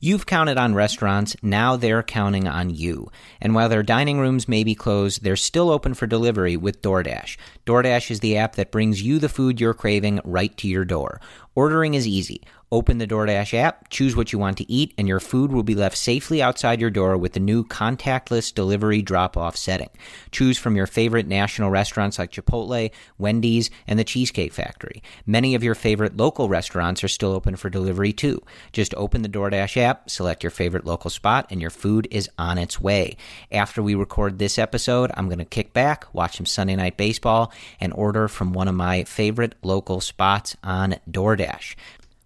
You've counted on restaurants, now they're counting on you. And while their dining rooms may be closed, they're still open for delivery with DoorDash. DoorDash is the app that brings you the food you're craving right to your door. Ordering is easy. Open the DoorDash app, choose what you want to eat, and your food will be left safely outside your door with the new contactless delivery drop-off setting. Choose from your favorite national restaurants like Chipotle, Wendy's, and the Cheesecake Factory. Many of your favorite local restaurants are still open for delivery too. Just open the DoorDash app, select your favorite local spot, and your food is on its way. After we record this episode, I'm going to kick back, watch some Sunday Night Baseball, and order from one of my favorite local spots on DoorDash.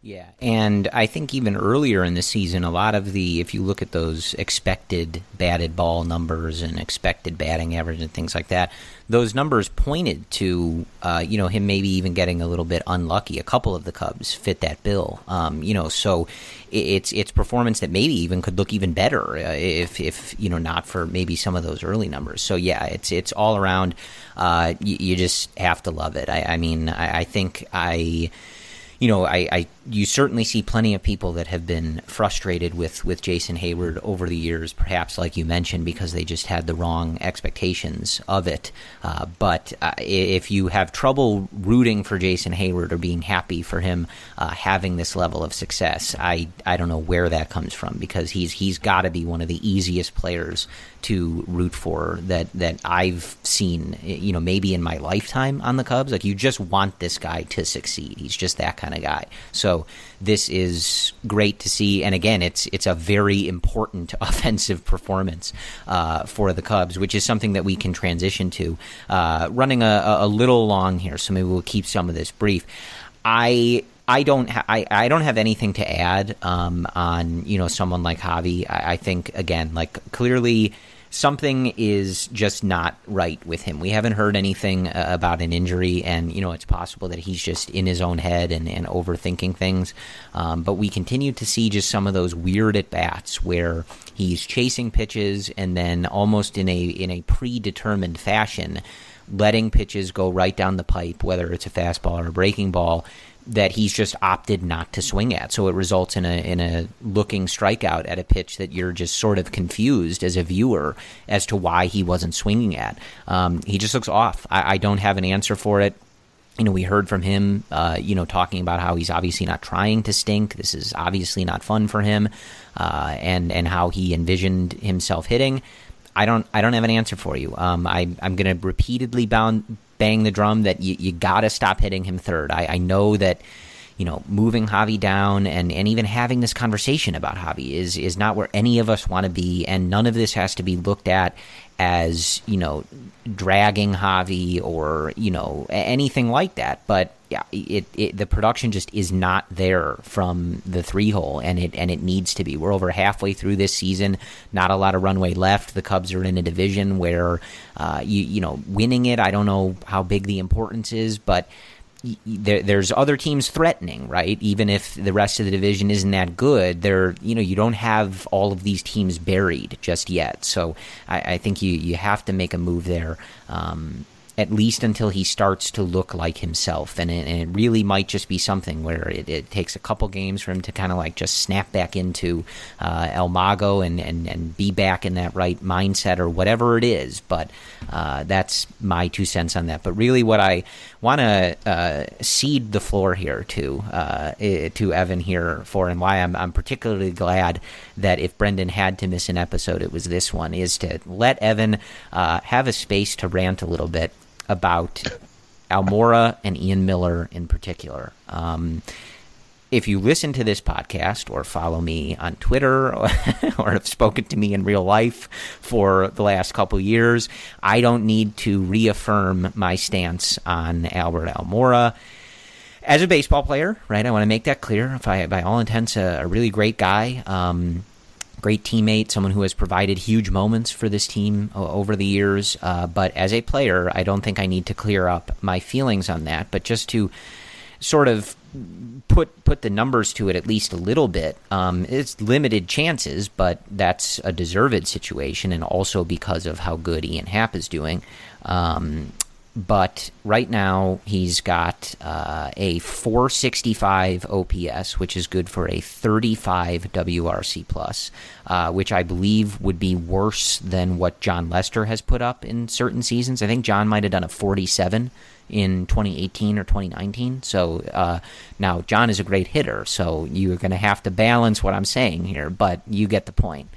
Yeah, and I think even earlier in the season, a lot of if you look at those expected batted ball numbers and expected batting average and things like that, those numbers pointed to, him maybe even getting a little bit unlucky. A couple of the Cubs fit that bill, so it's performance that maybe even could look even better if not for maybe some of those early numbers. So yeah, it's all around. You just have to love it. I mean, I think you know, you certainly see plenty of people that have been frustrated with Jason Heyward over the years, perhaps like you mentioned, because they just had the wrong expectations of it. But if you have trouble rooting for Jason Heyward or being happy for him having this level of success, I don't know where that comes from, because he's got to be one of the easiest players to root for that I've seen, you know, maybe in my lifetime on the Cubs. Like, you just want this guy to succeed. He's just that kind of guy. So this is great to see. And again, it's a very important offensive performance for the Cubs, which is something that we can transition to. Running a little long here, so maybe we'll keep some of this brief. I don't have anything to add on, you know, someone like Javi. I think, again, like, clearly something is just not right with him. We haven't heard anything about an injury, and, you know, it's possible that he's just in his own head and overthinking things. But we continue to see just some of those weird at-bats where he's chasing pitches and then almost in a predetermined fashion letting pitches go right down the pipe, whether it's a fastball or a breaking ball, that he's just opted not to swing at. So it results in a looking strikeout at a pitch that you're just sort of confused as a viewer as to why he wasn't swinging at. He just looks off. I don't have an answer for it. You know, we heard from him, you know, talking about how he's obviously not trying to stink. This is obviously not fun for him, and how he envisioned himself hitting. I don't have an answer for you. I'm going to repeatedly bang the drum that you got to stop hitting him third. I know that, you know, moving Javi down and even having this conversation about Javi is not where any of us want to be, and none of this has to be looked at as, you know, dragging Javi or, you know, anything like that. But yeah, the production just is not there from the three hole, and it needs to be. We're over halfway through this season, not a lot of runway left. The Cubs are in a division where, you know, winning it, I don't know how big the importance is, but there's other teams threatening, right? Even if the rest of the division isn't that good, you know, you don't have all of these teams buried just yet. So I think you have to make a move there, at least until he starts to look like himself. And it really might just be something where it takes a couple games for him to kind of like just snap back into El Mago and be back in that right mindset or whatever it is. But that's my 2 cents on that. But really what I want to cede the floor here to Evan here for, and why I'm particularly glad that if Brendan had to miss an episode, it was this one, is to let Evan have a space to rant a little bit about Almora and Ian Miller in particular. If you listen to this podcast or follow me on Twitter or have spoken to me in real life for the last couple years, I don't need to reaffirm my stance on Albert Almora as a baseball player, right? I want to make that clear. By all intents, a really great guy. Great teammate, someone who has provided huge moments for this team over the years. But as a player, I don't think I need to clear up my feelings on that. But just to sort of put the numbers to it at least a little bit, it's limited chances, but that's a deserved situation, and also because of how good Ian Happ is doing. But right now he's got a 465 OPS, which is good for a 35 WRC+, which I believe would be worse than what John Lester has put up in certain seasons. I think John might have done a 47 in 2018 or 2019. So now John is a great hitter, so you're going to have to balance what I'm saying here, but you get the point.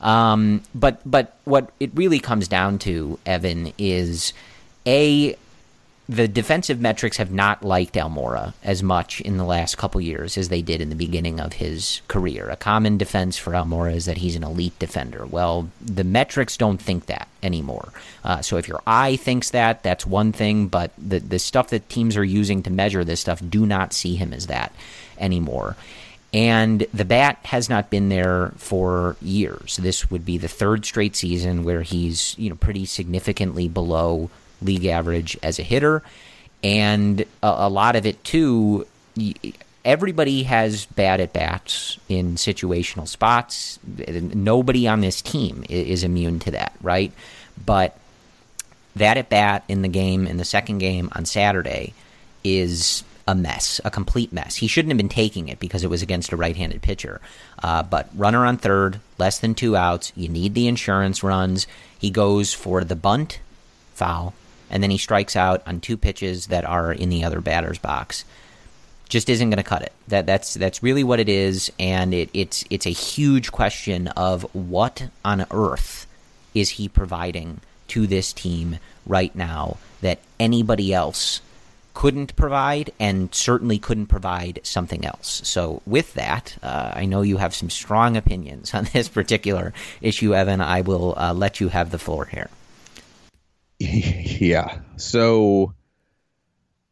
But what it really comes down to, Evan, is the defensive metrics have not liked Almora as much in the last couple years as they did in the beginning of his career. A common defense for Almora is that he's an elite defender. Well, the metrics don't think that anymore. So if your eye thinks that, that's one thing, but the stuff that teams are using to measure this stuff do not see him as that anymore. And the bat has not been there for years. This would be the third straight season where he's, you know, pretty significantly below league average as a hitter, and a lot of it too, everybody has bad at bats in situational spots. Nobody on this team is immune to that, right? But that at bat in the second game on Saturday is a mess, a complete mess. He shouldn't have been taking it because it was against a right-handed pitcher. But runner on third, less than two outs. You need the insurance runs. He goes for the bunt, foul, and then he strikes out on two pitches that are in the other batter's box. Just isn't going to cut it. That's really what it is, and it's a huge question of what on earth is he providing to this team right now that anybody else couldn't provide, and certainly couldn't provide something else. So with that, I know you have some strong opinions on this particular issue, Evan. I will let you have the floor here. Yeah. So,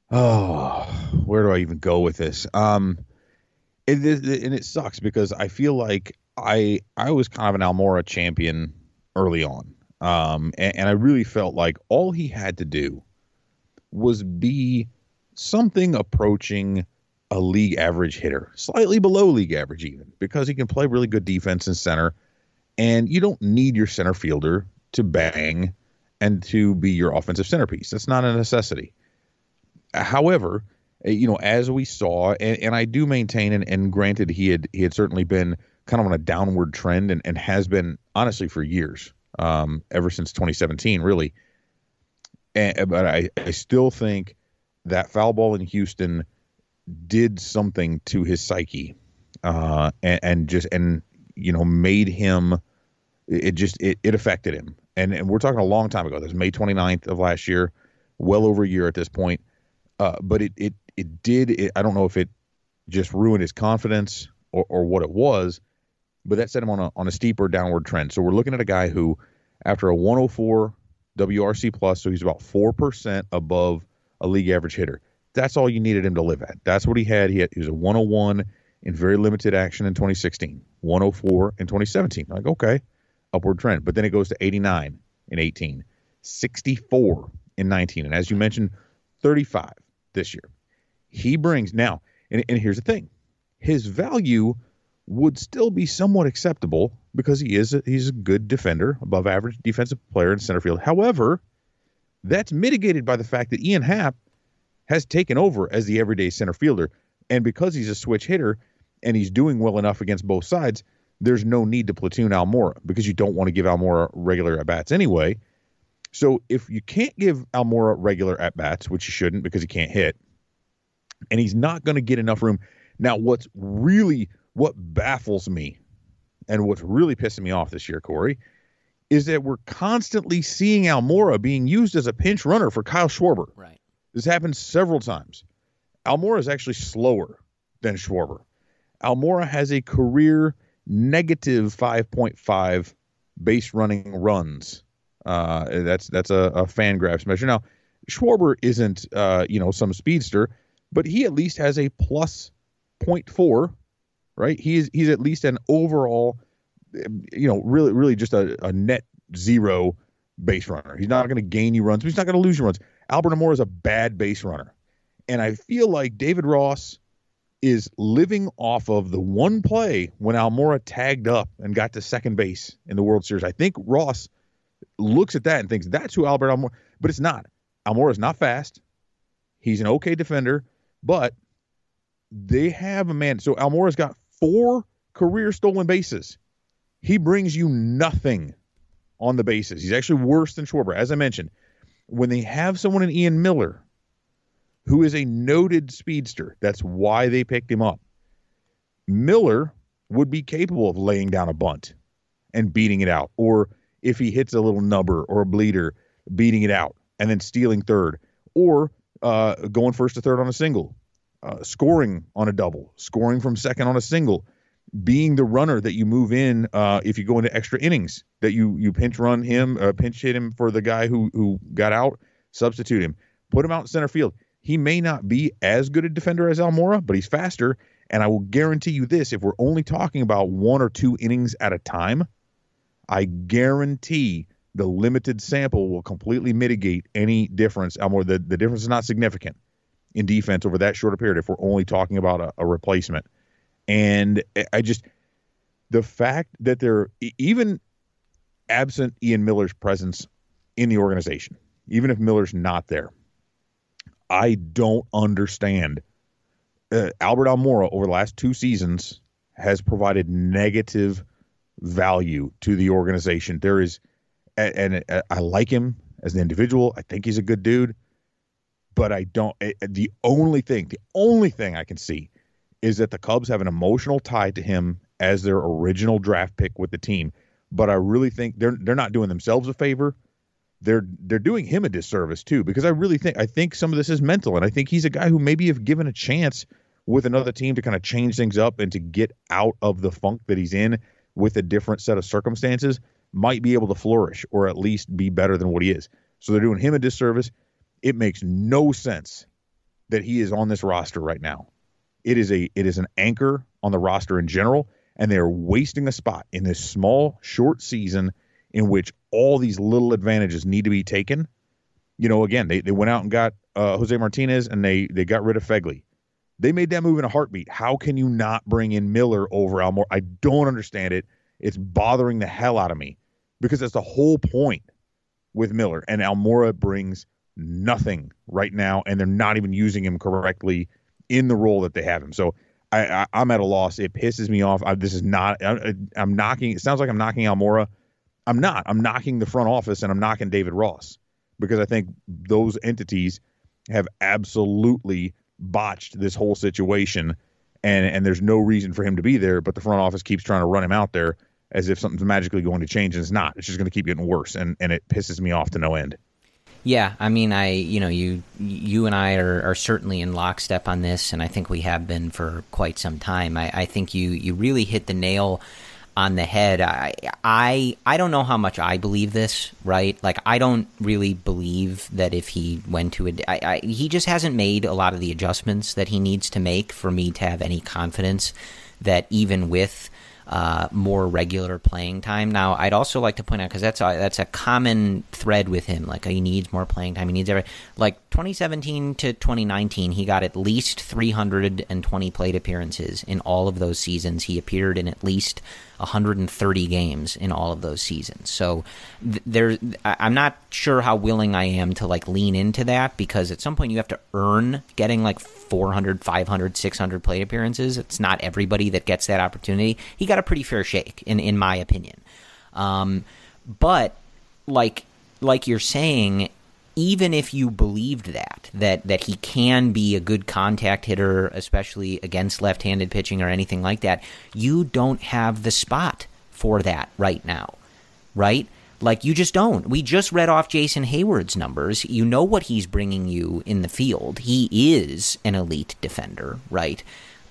where do I even go with this? And it sucks because I feel like I was kind of an Almora champion early on. And I really felt like all he had to do was be something approaching a league average hitter, slightly below league average even, because he can play really good defense in center, and you don't need your center fielder to bang and to be your offensive centerpiece. That's not a necessity. However, you know, as we saw, and I do maintain, and granted, he had certainly been kind of on a downward trend and has been, honestly, for years, ever since 2017, really. But I still think that foul ball in Houston did something to his psyche, and you know, made him. It affected him, and we're talking a long time ago. This was May 29th of last year, well over a year at this point. But it did. I don't know if it just ruined his confidence or what it was, but that set him on a steeper downward trend. So we're looking at a guy who, after a 104. WRC plus, so he's about 4% above a league average hitter. That's all you needed him to live at. That's what he had. He was a 101 in very limited action in 2016, 104 in 2017. Like, okay, upward trend. But then it goes to 89 in 18, 64 in 19, and as you mentioned, 35 this year. He brings now, and here's the thing, his value would still be somewhat acceptable because he's a good defender, above average defensive player in center field. However, that's mitigated by the fact that Ian Happ has taken over as the everyday center fielder. And because he's a switch hitter and he's doing well enough against both sides, there's no need to platoon Almora because you don't want to give Almora regular at-bats anyway. So if you can't give Almora regular at-bats, which you shouldn't because he can't hit, and he's not going to get enough room. Now, what baffles me and what's really pissing me off this year, Corey, is that we're constantly seeing Almora being used as a pinch runner for Kyle Schwarber. Right. This happened several times. Almora is actually slower than Schwarber. Almora has a career negative 5.5 base running runs. That's a Fangraphs measure. Now, Schwarber isn't some speedster, but he at least has a plus 0.4. Right, he's at least an overall, really, really just a net zero base runner. He's not going to gain you runs, but he's not going to lose you runs. Albert Almora is a bad base runner, and I feel like David Ross is living off of the one play when Almora tagged up and got to second base in the World Series. I think Ross looks at that and thinks that's who Albert Almora, but it's not. Almora is not fast. He's an okay defender, but they have a man. So Almora's got 4 career stolen bases. He brings you nothing on the bases. He's actually worse than Schwarber. As I mentioned, when they have someone in Ian Miller, who is a noted speedster, that's why they picked him up. Miller would be capable of laying down a bunt and beating it out. Or if he hits a little nubber or a bleeder, beating it out and then stealing third. Or going first to third on a single. Scoring on a double, scoring from second on a single, being the runner that you move in if you go into extra innings, that you pinch hit him for the guy who got out, substitute him, put him out in center field. He may not be as good a defender as Almora, but he's faster, and I will guarantee you this, if we're only talking about 1 or 2 innings at a time, I guarantee the limited sample will completely mitigate any difference. Almora, the difference is not significant in defense over that shorter period if we're only talking about a replacement. And I just, the fact that they're, even absent Ian Miller's presence in the organization, even if Miller's not there, I don't understand Albert Almora over the last two seasons has provided negative value to the organization. There is, and I like him as an individual. I think he's a good dude, but I don't. The only thing I can see is that the Cubs have an emotional tie to him as their original draft pick with the team. But I really think they're not doing themselves a favor. They're doing him a disservice too, because I think some of this is mental, and I think he's a guy who maybe if given a chance with another team to kind of change things up and to get out of the funk that he's in with a different set of circumstances, might be able to flourish or at least be better than what he is. So they're doing him a disservice. It makes no sense that he is on this roster right now. It is an anchor on the roster in general, and they are wasting a spot in this small, short season in which all these little advantages need to be taken. You know, again, they went out and got Jose Martinez, and they got rid of Fegley. They made that move in a heartbeat. How can you not bring in Miller over Almora? I don't understand it. It's bothering the hell out of me, because that's the whole point with Miller. And Almora brings nothing right now, and they're not even using him correctly in the role that they have him. So I'm at a loss. It pisses me off. It sounds like I'm knocking Almora. I'm not. I'm knocking the front office, and I'm knocking David Ross, because I think those entities have absolutely botched this whole situation, and there's no reason for him to be there, but the front office keeps trying to run him out there as if something's magically going to change, and it's not. It's just going to keep getting worse, and it pisses me off to no end. Yeah, I mean, you and I are certainly in lockstep on this, and I think we have been for quite some time. I think you really hit the nail on the head. I don't know how much I believe this, right? Like, I don't really believe that if he went to he just hasn't made a lot of the adjustments that he needs to make for me to have any confidence that even with more regular playing time. Now, I'd also like to point out, because that's a common thread with him. Like, he needs more playing time. He needs like 2017 to 2019, he got at least 320 plate appearances in all of those seasons. He appeared in at least 130 games in all of those seasons. So I'm not sure how willing I am to like lean into that, because at some point you have to earn getting like 400, 500, 600 plate appearances. It's not everybody that gets that opportunity. He got a pretty fair shake, in my opinion. But like you're saying, even if you believed that he can be a good contact hitter, especially against left-handed pitching or anything like that, you don't have the spot for that right now, right? Like, you just don't. We just read off Jason Heyward's numbers. You know what he's bringing you in the field. He is an elite defender, right?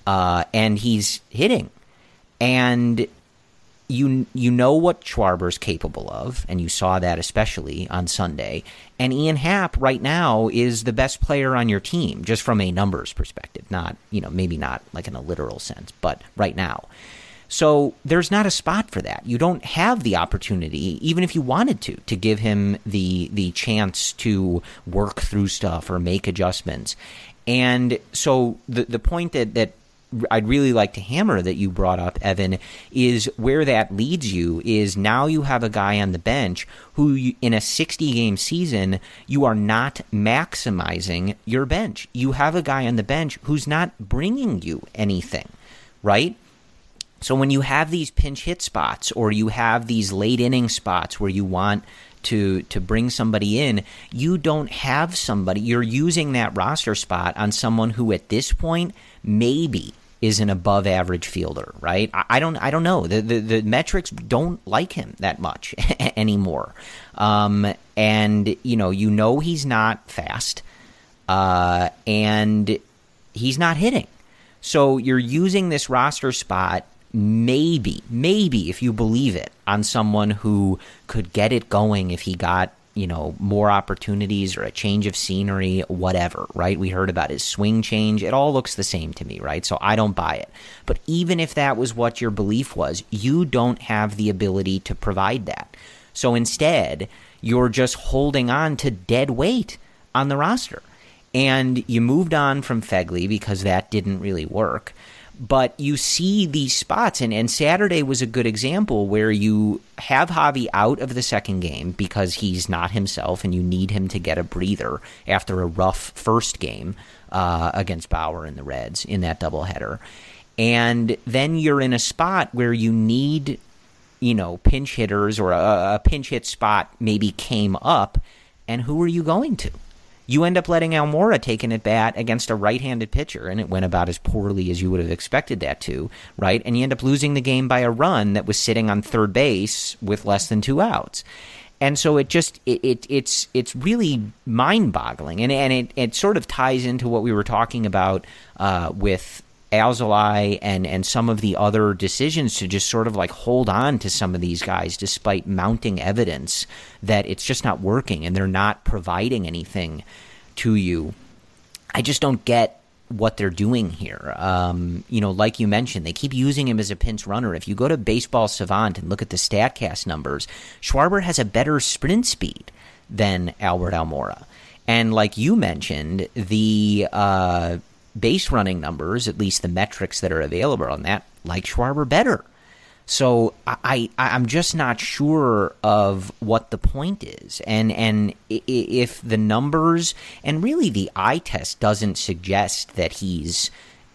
And he's hitting. And you know what Schwarber's capable of, and you saw that especially on Sunday. And Ian Happ right now is the best player on your team, just from a numbers perspective. Not, maybe not like in a literal sense, but right now. So there's not a spot for that. You don't have the opportunity, even if you wanted to give him the chance to work through stuff or make adjustments. And so the point that I'd really like to hammer that you brought up, Evan, is where that leads you is now you have a guy on the bench who in a 60-game season, you are not maximizing your bench. You have a guy on the bench who's not bringing you anything, right? So when you have these pinch hit spots or you have these late inning spots where you want to bring somebody in, you don't have somebody. You're using that roster spot on someone who at this point maybe is an above average fielder, right? I don't know. The metrics don't like him that much anymore. And you know he's not fast, and he's not hitting. So you're using this roster spot maybe if you believe it, on someone who could get it going if he got, more opportunities or a change of scenery, whatever, right? We heard about his swing change. It all looks the same to me, right? So I don't buy it. But even if that was what your belief was, you don't have the ability to provide that. So instead, you're just holding on to dead weight on the roster. And you moved on from Fegley because that didn't really work. But you see these spots, and Saturday was a good example where you have Javi out of the second game because he's not himself and you need him to get a breather after a rough first game against Bauer and the Reds in that doubleheader. And then you're in a spot where you need, pinch hitters, or a pinch hit spot maybe came up, and who are you going to? You end up letting Almora take an at-bat against a right-handed pitcher, and it went about as poorly as you would have expected that to, right? And you end up losing the game by a run that was sitting on third base with less than two outs. And so it just it's really mind-boggling, and it sort of ties into what we were talking about with Alzolay and some of the other decisions to just sort of like hold on to some of these guys despite mounting evidence that it's just not working and they're not providing anything to you. I just don't get what they're doing here. Like you mentioned, they keep using him as a pinch runner. If you go to Baseball Savant and look at the StatCast numbers, Schwarber has a better sprint speed than Albert Almora. And like you mentioned, the base running numbers, at least the metrics that are available on that, like Schwarber better. So I'm just not sure of what the point is. And if the numbers, and really the eye test doesn't suggest that he's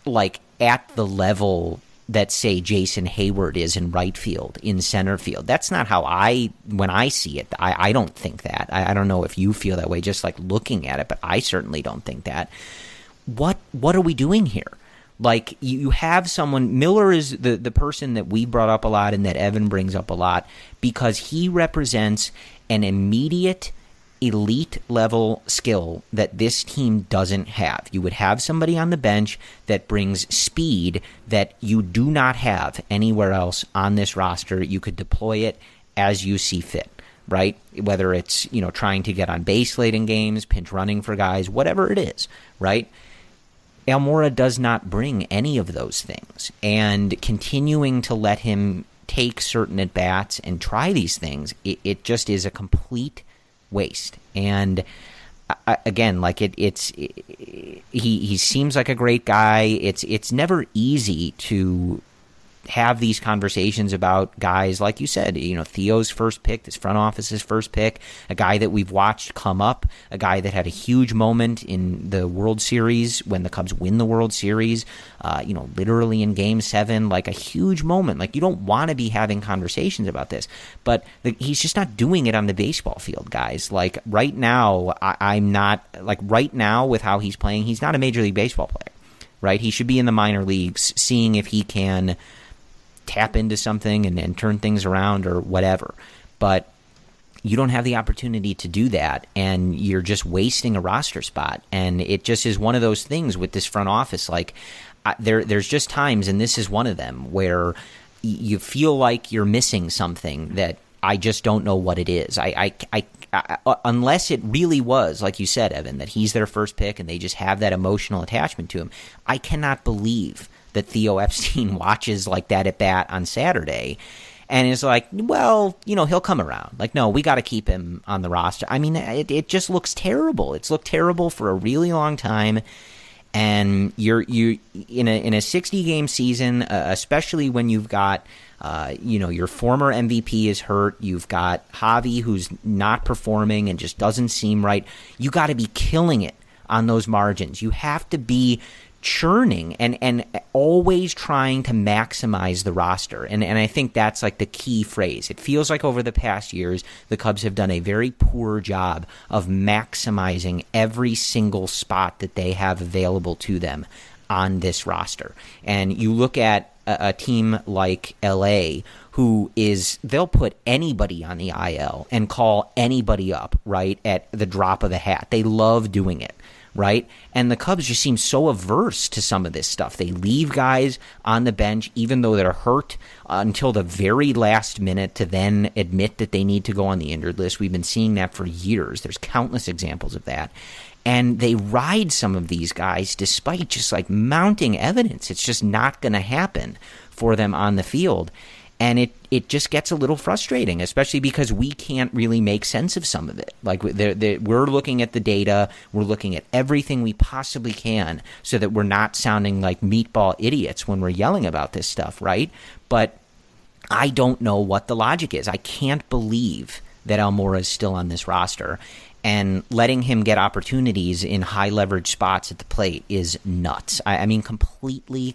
like at the level that, say, Jason Heyward is in right field, in center field. That's not how when I see it, I don't think that. I don't know if you feel that way, just like looking at it, but I certainly don't think that. What are we doing here? Like, you have someone, Miller is the person that we brought up a lot and that Evan brings up a lot because he represents an immediate elite level skill that this team doesn't have. You would have somebody on the bench that brings speed that you do not have anywhere else on this roster. You could deploy it as you see fit, right? Whether it's, trying to get on base late in games, pinch running for guys, whatever it is, right? Almora does not bring any of those things, and continuing to let him take certain at-bats and try these things, it just is a complete waste. And he seems like a great guy. It's never easy to have these conversations about guys, like you said, Theo's first pick, this front office's first pick, a guy that we've watched come up, a guy that had a huge moment in the World Series when the Cubs win the World Series, literally in Game 7, like a huge moment. Like, you don't want to be having conversations about this, but he's just not doing it on the baseball field, guys. Like, right now, I'm not, like, right now with how he's playing, he's not a Major League Baseball player, right? He should be in the minor leagues, seeing if he can tap into something and turn things around or whatever. But you don't have the opportunity to do that, and you're just wasting a roster spot. And it just is one of those things with this front office. Like, there's just times, and this is one of them, where you feel like you're missing something that I just don't know what it is. I unless it really was, like you said, Evan, that he's their first pick and they just have that emotional attachment to him. I cannot believe that Theo Epstein watches like that at bat on Saturday and is like, well, he'll come around. Like, no, we got to keep him on the roster. I mean, it just looks terrible. It's looked terrible for a really long time. And you're in a 60-game season, especially when you've got, your former MVP is hurt. You've got Javi who's not performing and just doesn't seem right. You got to be killing it on those margins. You have to be churning and always trying to maximize the roster. And I think that's like the key phrase. It feels like over the past years, the Cubs have done a very poor job of maximizing every single spot that they have available to them on this roster. And you look at a team like LA, who is, they'll put anybody on the IL and call anybody up, right, at the drop of the hat. They love doing it, right? And the Cubs just seem so averse to some of this stuff. They leave guys on the bench, even though they're hurt, until the very last minute to then admit that they need to go on the injured list. We've been seeing that for years. There's countless examples of that. And they ride some of these guys despite just like mounting evidence. It's just not going to happen for them on the field. And it just gets a little frustrating, especially because we can't really make sense of some of it. Like we're looking at the data, we're looking at everything we possibly can so that we're not sounding like meatball idiots when we're yelling about this stuff, right? But I don't know what the logic is. I can't believe that Almora is still on this roster, and letting him get opportunities in high leverage spots at the plate is nuts. I mean, completely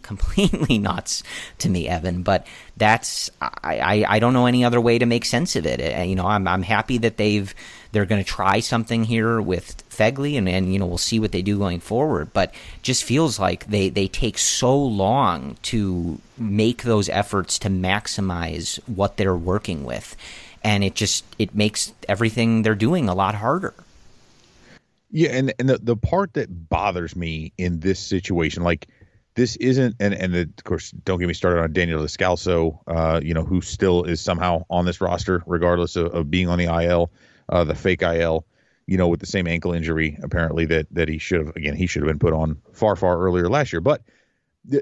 nuts to me, Evan. But that's I don't know any other way to make sense of it. You know, I'm happy that they're going to try something here with Fegley, and you know, we'll see what they do going forward. But it just feels like they take so long to make those efforts to maximize what they're working with. And it makes everything they're doing a lot harder. Yeah, and the part that bothers me in this situation, like this isn't, and of course, don't get me started on Daniel Descalso, you know, who still is somehow on this roster, regardless of being on the IL, the fake IL, you know, with the same ankle injury, apparently, that he should have, again, he should have been put on far earlier last year. But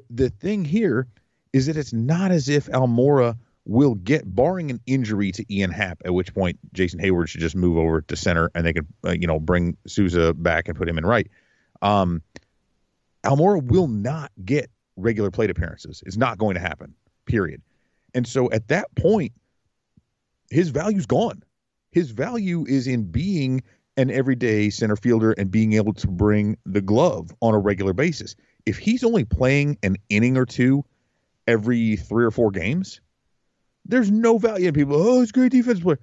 the thing here is that it's not as if Almora will get, barring an injury to Ian Happ, at which point Jason Heyward should just move over to center and they could, you know, bring Souza back and put him in right. Almora will not get regular plate appearances. It's not going to happen, period. And so at that point, his value's gone. His value is in being an everyday center fielder and being able to bring the glove on a regular basis. If he's only playing an inning or two every 3 or 4 games, there's no value in people. Oh, it's a great defensive player.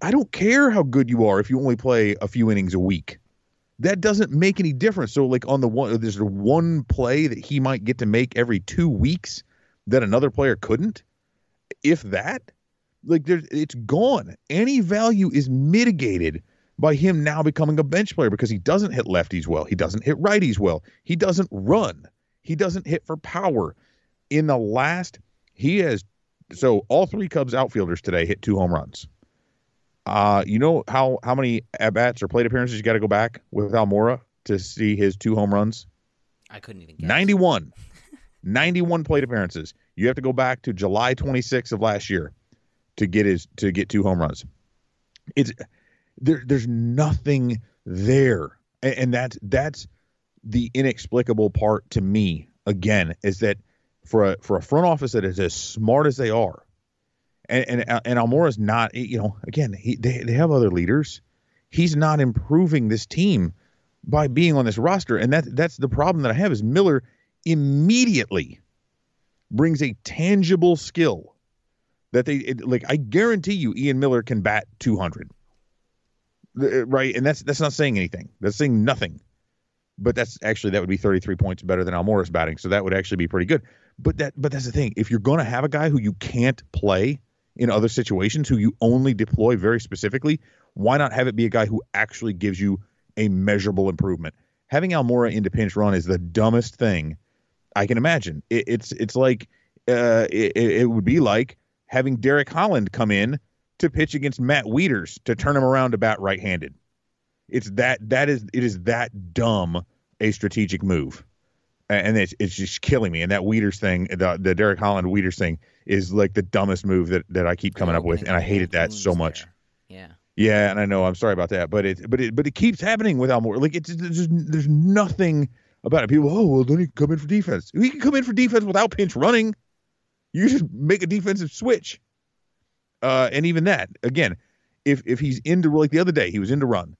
I don't care how good you are if you only play a few innings a week. That doesn't make any difference. So, like, there's one play that he might get to make every 2 weeks that another player couldn't. If that, like, it's gone. Any value is mitigated by him now becoming a bench player because he doesn't hit lefties well. He doesn't hit righties well. He doesn't run. He doesn't hit for power. So all 3 Cubs outfielders today hit 2 home runs. You know how many at-bats or plate appearances you got to go back with Almora to see his 2 home runs? I couldn't even guess. 91. 91 plate appearances. You have to go back to July 26th of last year to get 2 home runs. It's there's nothing there. And that's the inexplicable part to me, again, is that for a front office that is as smart as they are, and Almora's not, you know, again, they have other leaders. He's not improving this team by being on this roster, and that's the problem that I have is Miller immediately brings a tangible skill that I guarantee you Ian Miller can bat 200, right? And that's not saying anything. That's saying nothing. But that would be 33 points better than Almora's batting, so that would actually be pretty good. But that's the thing. If you're going to have a guy who you can't play in other situations, who you only deploy very specifically, why not have it be a guy who actually gives you a measurable improvement? Having Almora into pinch run is the dumbest thing I can imagine. It would be like having Derek Holland come in to pitch against Matt Wieters to turn him around to bat right-handed. It's it is that dumb a strategic move. And it's just killing me. And that Wieters thing, the Derek Holland Wieters thing, is like the dumbest move that I keep coming up with, and I hated that so much. Yeah. Yeah, and I know I'm sorry about that, but it keeps happening with Almora. Like there's nothing about it. People, then he can come in for defense. He can come in for defense without pinch running. You just make a defensive switch. And even that, again, if he's into, like the other day, he was into run.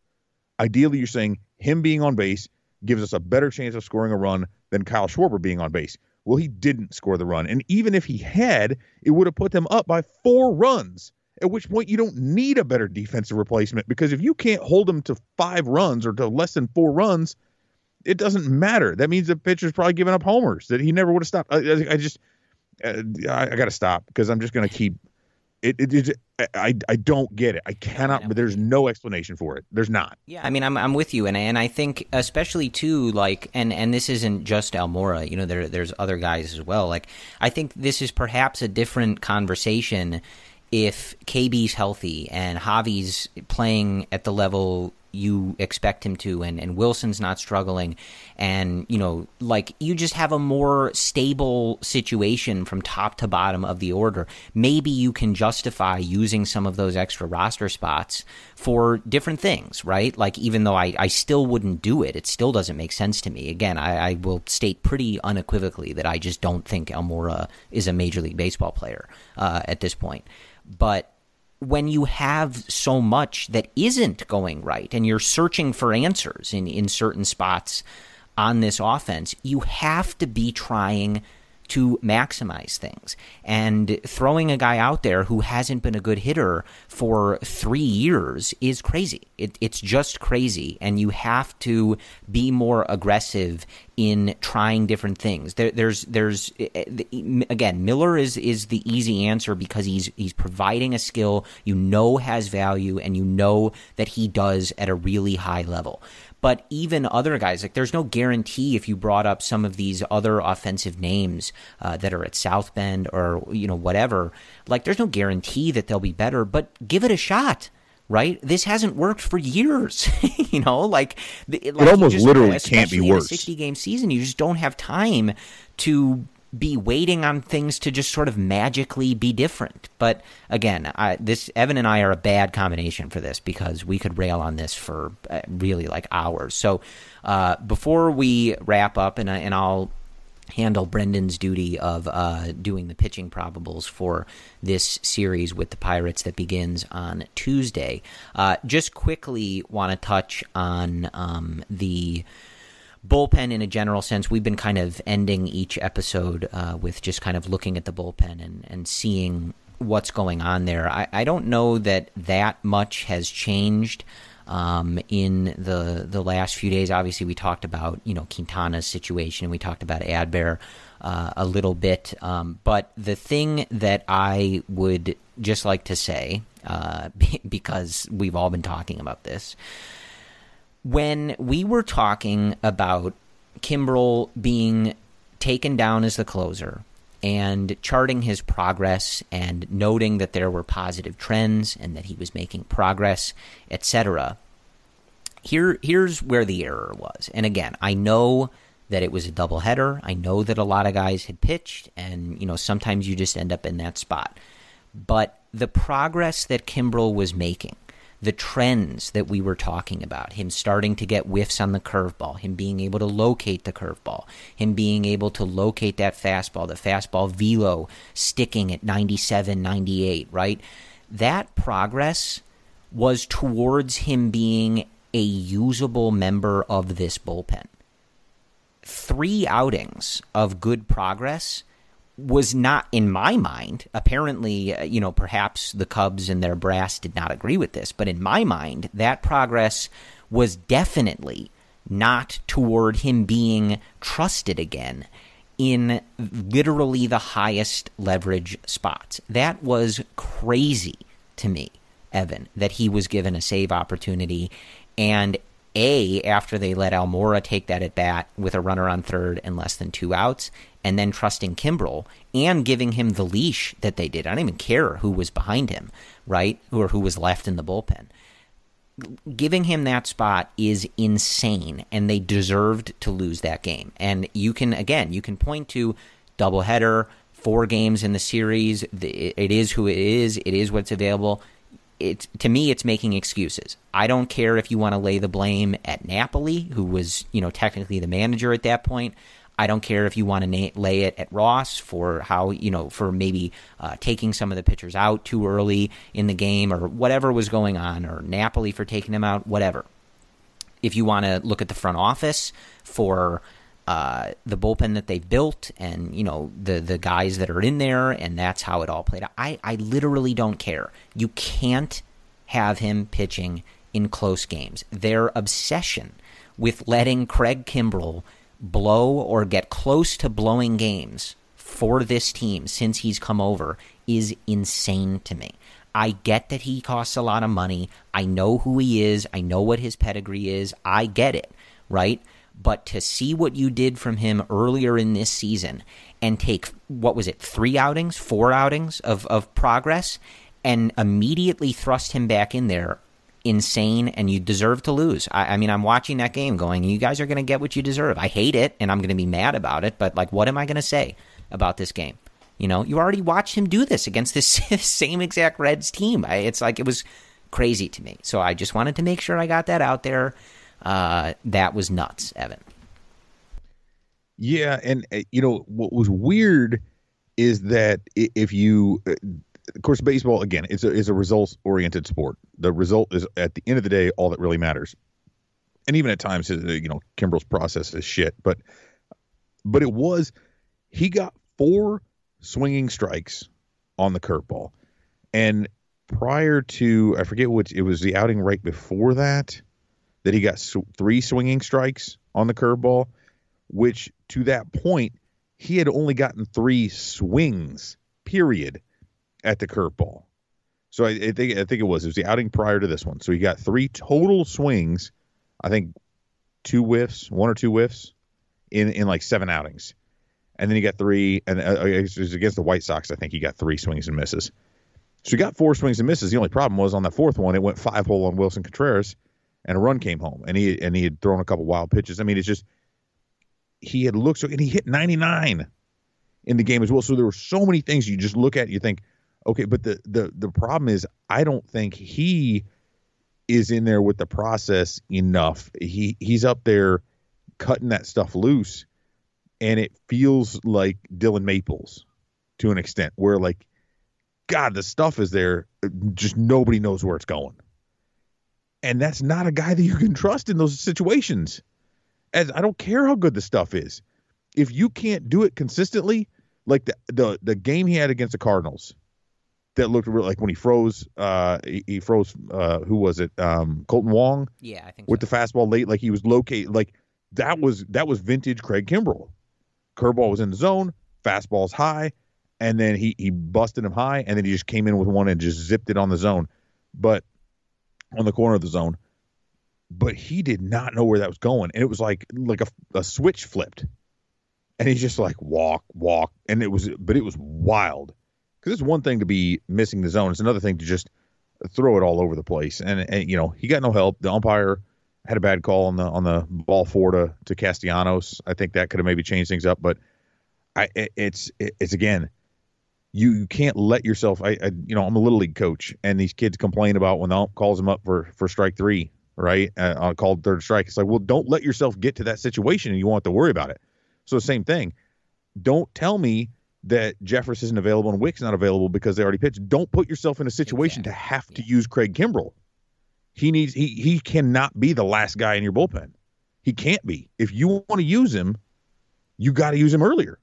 Ideally, you're saying him being on base gives us a better chance of scoring a run than Kyle Schwarber being on base. Well, he didn't score the run. And even if he had, it would have put them up by 4 runs, at which point you don't need a better defensive replacement, because if you can't hold them to 5 runs or to less than 4 runs, it doesn't matter. That means the pitcher's probably giving up homers that he never would have stopped. I got to stop because I'm just going to keep I don't get it. I cannot, but there's no explanation for it. There's not. Yeah, I mean, I'm with you, and I think especially too, like, and this isn't just Almora. You know, there's other guys as well. Like, I think this is perhaps a different conversation if KB's healthy and Javi's playing at the level you expect him to, and Wilson's not struggling, and, you know, like, you just have a more stable situation from top to bottom of the order. Maybe you can justify using some of those extra roster spots for different things, right? Like, even though I still wouldn't do it, it still doesn't make sense to me. Again, I will state pretty unequivocally that I just don't think Almora is a Major League Baseball player at this point. But when you have so much that isn't going right and you're searching for answers in certain spots on this offense, you have to be trying to maximize things. And throwing a guy out there who hasn't been a good hitter for 3 years is crazy. It's just crazy. And you have to be more aggressive in trying different things. There's again, Miller is the easy answer because he's providing a skill you know has value and you know that he does at a really high level. But even other guys, like, there's no guarantee if you brought up some of these other offensive names that are at South Bend or, you know, whatever, like, there's no guarantee that they'll be better, but give it a shot, right? This hasn't worked for years, you know, like, it almost literally can't be worse. In a 60-game season, you just don't have time to be waiting on things to just sort of magically be different. But again, Evan and I are a bad combination for this because we could rail on this for really like hours. So before we wrap up, and I'll handle Brendan's duty of doing the pitching probables for this series with the Pirates that begins on Tuesday, just quickly want to touch on the bullpen in a general sense. We've been kind of ending each episode with just kind of looking at the bullpen and seeing what's going on there. I don't know that much has changed in the last few days. Obviously, we talked about, you know, Quintana's situation, and we talked about Adbert a little bit. But the thing that I would just like to say, because we've all been talking about this, when we were talking about Kimbrel being taken down as the closer and charting his progress and noting that there were positive trends and that he was making progress, etc., here's where the error was. And again, I know that it was a doubleheader. I know that a lot of guys had pitched, and, you know, sometimes you just end up in that spot. But the progress that Kimbrel was making, the trends that we were talking about, him starting to get whiffs on the curveball, him being able to locate the curveball, him being able to locate that fastball, the fastball velo sticking at 97, 98, right? That progress was towards him being a usable member of this bullpen. 3 outings of good progress was not, in my mind, apparently, you know, perhaps the Cubs and their brass did not agree with this, but in my mind, that progress was definitely not toward him being trusted again in literally the highest leverage spots. That was crazy to me, Evan, that he was given a save opportunity, and after they let Almora take that at bat with a runner on third and less than 2 outs, and then trusting Kimbrel and giving him the leash that they did. I don't even care who was behind him, right, or who was left in the bullpen. Giving him that spot is insane, and they deserved to lose that game. And you can point to doubleheader, 4 games in the series. It is who it is. It is what's available. To me, it's making excuses. I don't care if you want to lay the blame at Napoli, who was, you know, technically the manager at that point. I don't care if you want to lay it at Ross for how, you know, for maybe taking some of the pitchers out too early in the game or whatever was going on, or Napoli for taking them out, whatever. If you want to look at the front office for the bullpen that they built and, you know, the guys that are in there, and that's how it all played out, I literally don't care. You can't have him pitching in close games. Their obsession with letting Craig Kimbrel blow or get close to blowing games for this team since he's come over is insane to me. I get that he costs a lot of money. I know who he is. I know what his pedigree is. I get it, right? But to see what you did from him earlier in this season and take, 4 outings of progress and immediately thrust him back in there insane, and you deserve to lose. I mean, I'm watching that game going, you guys are going to get what you deserve. I hate it, and I'm going to be mad about it, but, like, what am I going to say about this game? You know, you already watched him do this against this same exact Reds team. It's like it was crazy to me. So I just wanted to make sure I got that out there. That was nuts, Evan. Yeah, and, you know, what was weird is that if you – of course, baseball, again, it's a results-oriented sport. The result is, at the end of the day, all that really matters. And even at times, you know, Kimbrel's process is shit. But it was – he got 4 swinging strikes on the curveball. And prior to – I forget which – it was the outing right before that that he got 3 swinging strikes on the curveball, which to that point, he had only gotten 3 swings, period, at the curveball. So I think it was the outing prior to this one. So he got 3 total swings, I think 1 or 2 whiffs in like 7 outings. And then he got 3, and it was against the White Sox, I think he got 3 swings and misses. So he got 4 swings and misses. The only problem was on that 4th one, it went 5-hole on Wilson Contreras, and a run came home. And he had thrown a couple wild pitches. I mean, it's just, he had looked so, and he hit 99 in the game as well. So there were so many things you just look at and you think, okay, but the problem is, I don't think he is in there with the process enough. He's up there cutting that stuff loose, and it feels like Dylan Maples to an extent where, like, God, the stuff is there, just nobody knows where it's going. And that's not a guy that you can trust in those situations. As I don't care how good the stuff is. If you can't do it consistently, like the game he had against the Cardinals, that looked real, like when he froze. Who was it? Colton Wong. Yeah, I think with the fastball late, like he was located. Like that was vintage Craig Kimbrel. Curveball was in the zone, fastball's high, and then he busted him high, and then he just came in with one and just zipped it on the zone, but on the corner of the zone. But he did not know where that was going, and it was like a switch flipped, and he's just like walk, and it was wild. Because it's one thing to be missing the zone. It's another thing to just throw it all over the place. And you know, he got no help. The umpire had a bad call on the ball 4 to Castellanos. I think that could have maybe changed things up. But it's again, you can't let yourself. I I'm a little league coach, and these kids complain about when the ump calls them up for strike 3, right? On called third strike. It's like, well, don't let yourself get to that situation, and you won't have to worry about it. So same thing. Don't tell me that Jeffress isn't available and Wick's not available because they already pitched. Don't put yourself in a situation to have to use Craig Kimbrel. He cannot be the last guy in your bullpen. He can't be. If you want to use him, you got to use him earlier.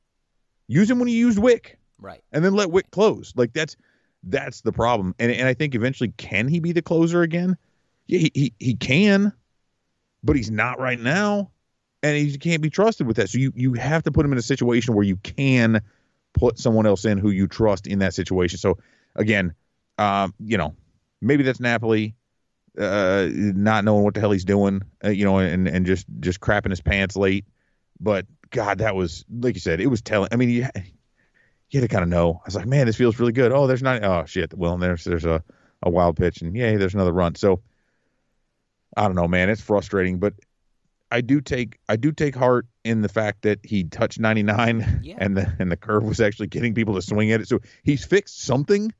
Use him when you used Wick. Right. And then let Wick close. Like that's the problem. And I think eventually, can he be the closer again? Yeah, he can, but he's not right now. And he can't be trusted with that. So you have to put him in a situation where you can put someone else in who you trust in that situation. So again, you know, maybe that's Napoli not knowing what the hell he's doing, you know, and just crapping his pants late. But God, that was, like you said, it was telling. I mean, you had to kind of know. I was like, man, this feels really good. Oh, shit. Well, and there's a wild pitch, and yay, there's another run. So I don't know, man, it's frustrating, but I do take heart in the fact that he touched 99 and the curve was actually getting people to swing at it. So he's fixed something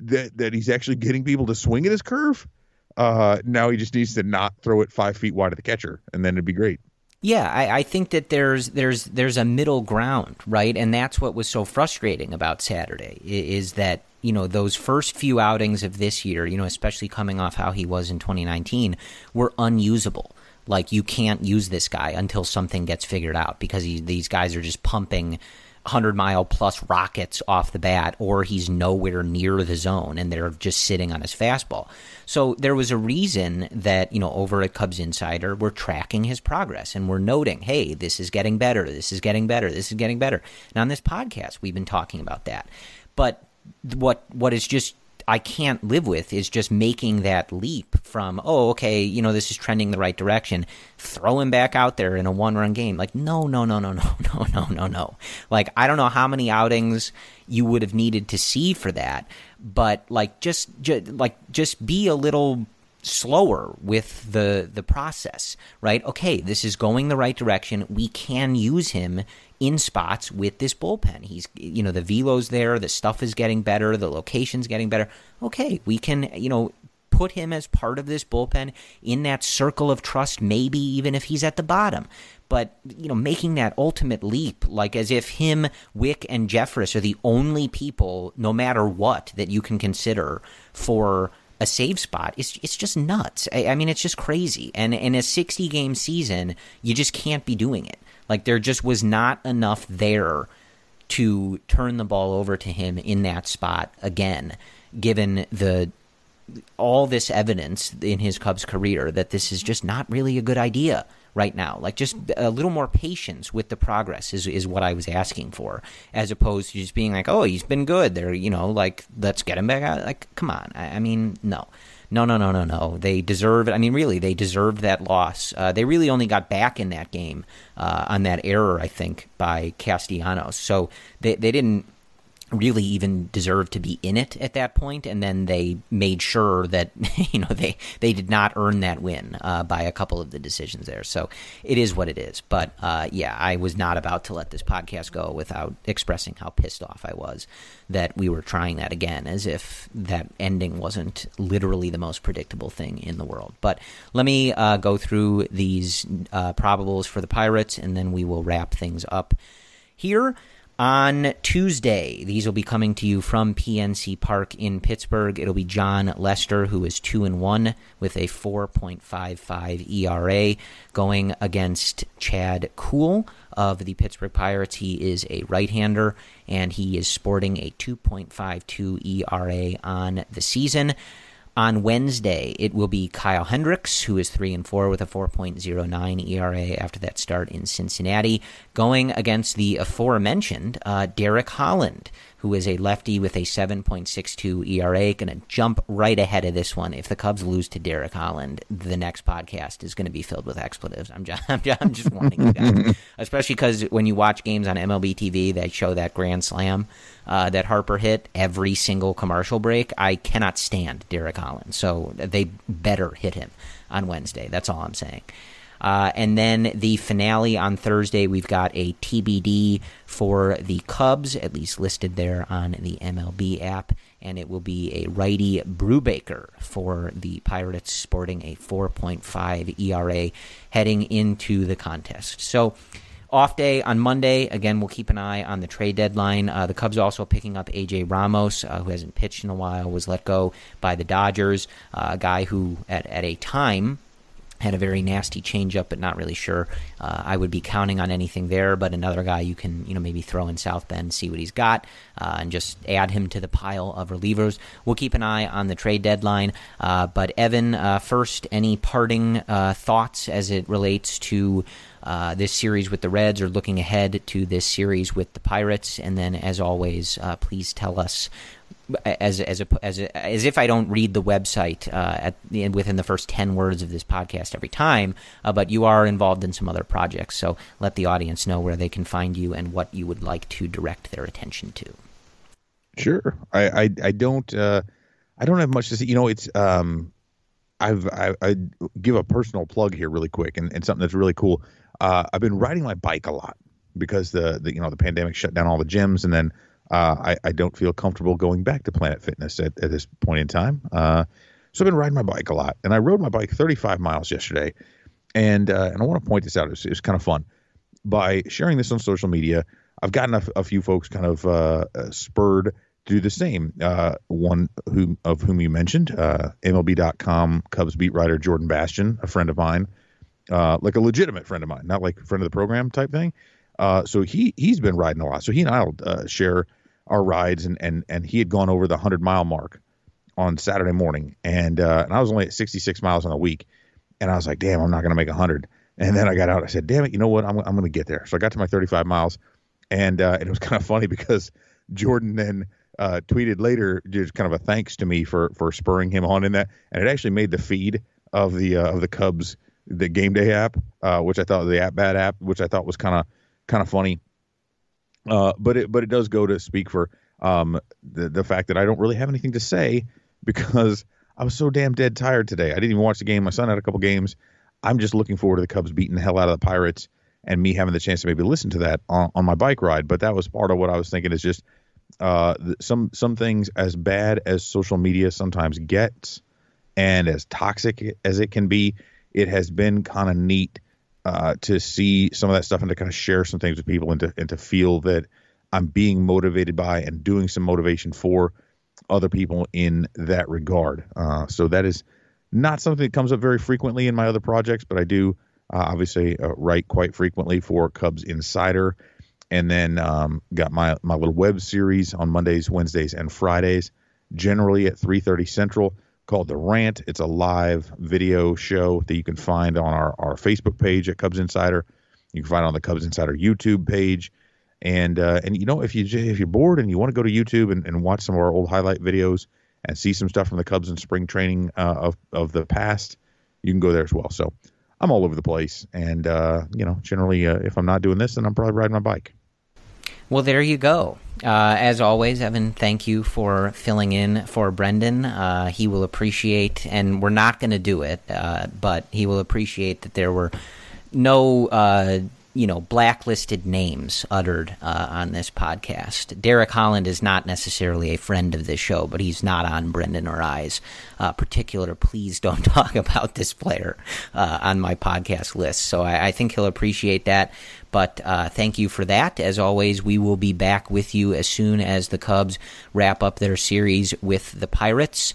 that he's actually getting people to swing at his curve. Now he just needs to not throw it 5 feet wide of the catcher, and then it'd be great. Yeah, I think that there's a middle ground, right? And that's what was so frustrating about Saturday is that, you know, those first few outings of this year, you know, especially coming off how he was in 2019, were unusable. Like, you can't use this guy until something gets figured out because these guys are just pumping 100-mile-plus rockets off the bat, or he's nowhere near the zone, and they're just sitting on his fastball. So there was a reason that, you know, over at Cubs Insider, we're tracking his progress, and we're noting, hey, this is getting better, this is getting better, this is getting better. And on this podcast, we've been talking about that. But what is just... I can't live with is just making that leap from, oh, okay, you know, this is trending the right direction, throw him back out there in a 1-run game. Like, no. Like, I don't know how many outings you would have needed to see for that, but like, just be a little slower with the process, right? Okay, this is going the right direction. We can use him in spots with this bullpen. He's, you know, the velo's there, the stuff is getting better, the location's getting better. Okay, we can, you know, put him as part of this bullpen in that circle of trust, maybe even if he's at the bottom. But, you know, making that ultimate leap, like as if him, Wick, and Jeffress are the only people, no matter what, that you can consider for a save spot, it's just nuts. I mean, it's just crazy. And in a 60-game season, you just can't be doing it. Like, there just was not enough there to turn the ball over to him in that spot again, given all this evidence in his Cubs career that this is just not really a good idea right now. Like, just a little more patience with the progress is what I was asking for, as opposed to just being like, oh, he's been good there, you know, like, let's get him back out. Like, come on. I mean, no. They deserve it. I mean, really, they deserved that loss. They really only got back in that game on that error, I think, by Castellanos. So they didn't really even deserve to be in it at that point, and then they made sure that, you know, they did not earn that win by a couple of the decisions there. So it is what it is. But yeah, I was not about to let this podcast go without expressing how pissed off I was that we were trying that again, as if that ending wasn't literally the most predictable thing in the world. But let me go through these probables for the Pirates, and then we will wrap things up here. On Tuesday, these will be coming to you from PNC Park in Pittsburgh. It'll be John Lester, who is 2-1 with a 4.55 ERA, going against Chad Kuhl of the Pittsburgh Pirates. He is a right-hander, and he is sporting a 2.52 ERA on the season. On Wednesday, it will be Kyle Hendricks, who is 3-4 with a 4.09 ERA after that start in Cincinnati, going against the aforementioned Derek Holland, who is a lefty with a 7.62 ERA. Going to jump right ahead of this one. If the Cubs lose to Derek Holland, the next podcast is going to be filled with expletives. I'm just warning you guys, especially because when you watch games on MLB TV that show that grand slam that Harper hit every single commercial break, I cannot stand Derek Holland. So they better hit him on Wednesday. That's all I'm saying. And then the finale on Thursday, we've got a TBD for the Cubs, at least listed there on the MLB app, and it will be a righty Brubaker for the Pirates, sporting a 4.5 ERA heading into the contest. So off day on Monday. Again, we'll keep an eye on the trade deadline. The Cubs also picking up A.J. Ramos, who hasn't pitched in a while, was let go by the Dodgers, a guy who at a time had a very nasty changeup, but not really sure I would be counting on anything there. But another guy you can, you know, maybe throw in South Bend, see what he's got, and just add him to the pile of relievers. We'll keep an eye on the trade deadline. But Evan, first, any parting thoughts as it relates to this series with the Reds, or looking ahead to this series with the Pirates? And then, as always, please tell us, as if I don't read the website within the first 10 words of this podcast every time, but you are involved in some other projects, so let the audience know where they can find you and what you would like to direct their attention to. Sure, I don't have much to say. You know, it's I give a personal plug here really quick, and something that's really cool. I've been riding my bike a lot because the you know, the pandemic shut down all the gyms, and then I don't feel comfortable going back to Planet Fitness at this point in time. So I've been riding my bike a lot, and I rode my bike 35 miles yesterday. And I want to point this out. It was kind of fun. By sharing this on social media, I've gotten a few folks kind of spurred to do the same. One of whom you mentioned, MLB.com Cubs beat writer Jordan Bastion, a friend of mine, like a legitimate friend of mine, not like friend of the program type thing. So he's been riding a lot. So he and I'll share our rides, and he had gone over the 100-mile mark on Saturday morning, and I was only at 66 miles on the week, and I was like, damn, I'm not going to make 100. And then I got out. I said, damn it, you know what? I'm going to get there. So I got to my 35 miles, and it was kind of funny because Jordan then tweeted later just kind of a thanks to me for spurring him on in that, and it actually made the feed of the Cubs, the Game Day app, which I thought the app was kind of funny, but it does go to speak for the fact that I don't really have anything to say because I was so damn dead tired today. I didn't even watch the game. My son had a couple games. I'm just looking forward to the Cubs beating the hell out of the Pirates and me having the chance to maybe listen to that on my bike ride. But that was part of what I was thinking is just some things, as bad as social media sometimes gets and as toxic as it can be, it has been kind of neat to see some of that stuff and to kind of share some things with people and to feel that I'm being motivated by and doing some motivation for other people in that regard. So that is not something that comes up very frequently in my other projects, but I do obviously write quite frequently for Cubs Insider, and then got my little web series on Mondays, Wednesdays, and Fridays, generally at 3:30 Central, called The Rant. It's a live video show that you can find on our Facebook page at Cubs Insider. You can find it on the Cubs Insider YouTube page. And you know, if you're bored and you want to go to YouTube and watch some of our old highlight videos and see some stuff from the Cubs in spring training of the past, you can go there as well. So I'm all over the place, and you know, generally if I'm not doing this, then I'm probably riding my bike. Well, there you go. As always, Evan, thank you for filling in for Brendan. He will appreciate, and we're not going to do it, but he will appreciate that there were no blacklisted names uttered on this podcast. Derek Holland is not necessarily a friend of this show, but he's not on Brendan or I's particular please don't talk about this player on my podcast list. So I think he'll appreciate that. But thank you for that. As always, we will be back with you as soon as the Cubs wrap up their series with the Pirates.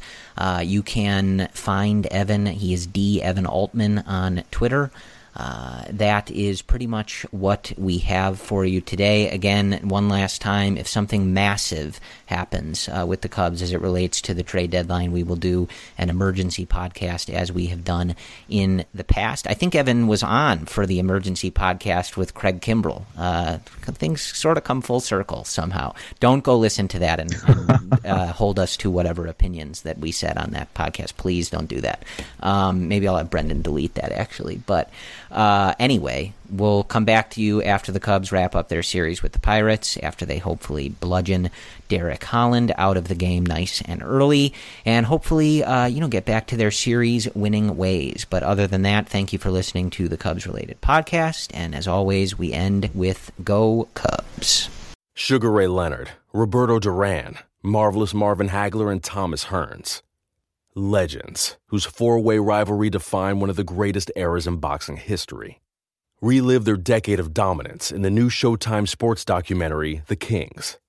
You can find Evan. He is Evan Altman on Twitter. That is pretty much what we have for you today. Again, one last time, if something massive happens with the Cubs as it relates to the trade deadline, we will do an emergency podcast as we have done in the past. I think Evan was on for the emergency podcast with Craig Kimbrel. Things sort of come full circle somehow. Don't go listen to that and hold us to whatever opinions that we said on that podcast. Please don't do that. Maybe I'll have Brendan delete that, actually. But anyway, we'll come back to you after the Cubs wrap up their series with the Pirates, after they hopefully bludgeon Derek Holland out of the game nice and early, and hopefully get back to their series winning ways. But other than that, thank you for listening to the Cubs Related Podcast, and as always, we end with Go Cubs. Sugar Ray Leonard, Roberto Duran, Marvelous Marvin Hagler, and Thomas Hearns. Legends, whose four-way rivalry defined one of the greatest eras in boxing history. Relive their decade of dominance in the new Showtime sports documentary, The Kings,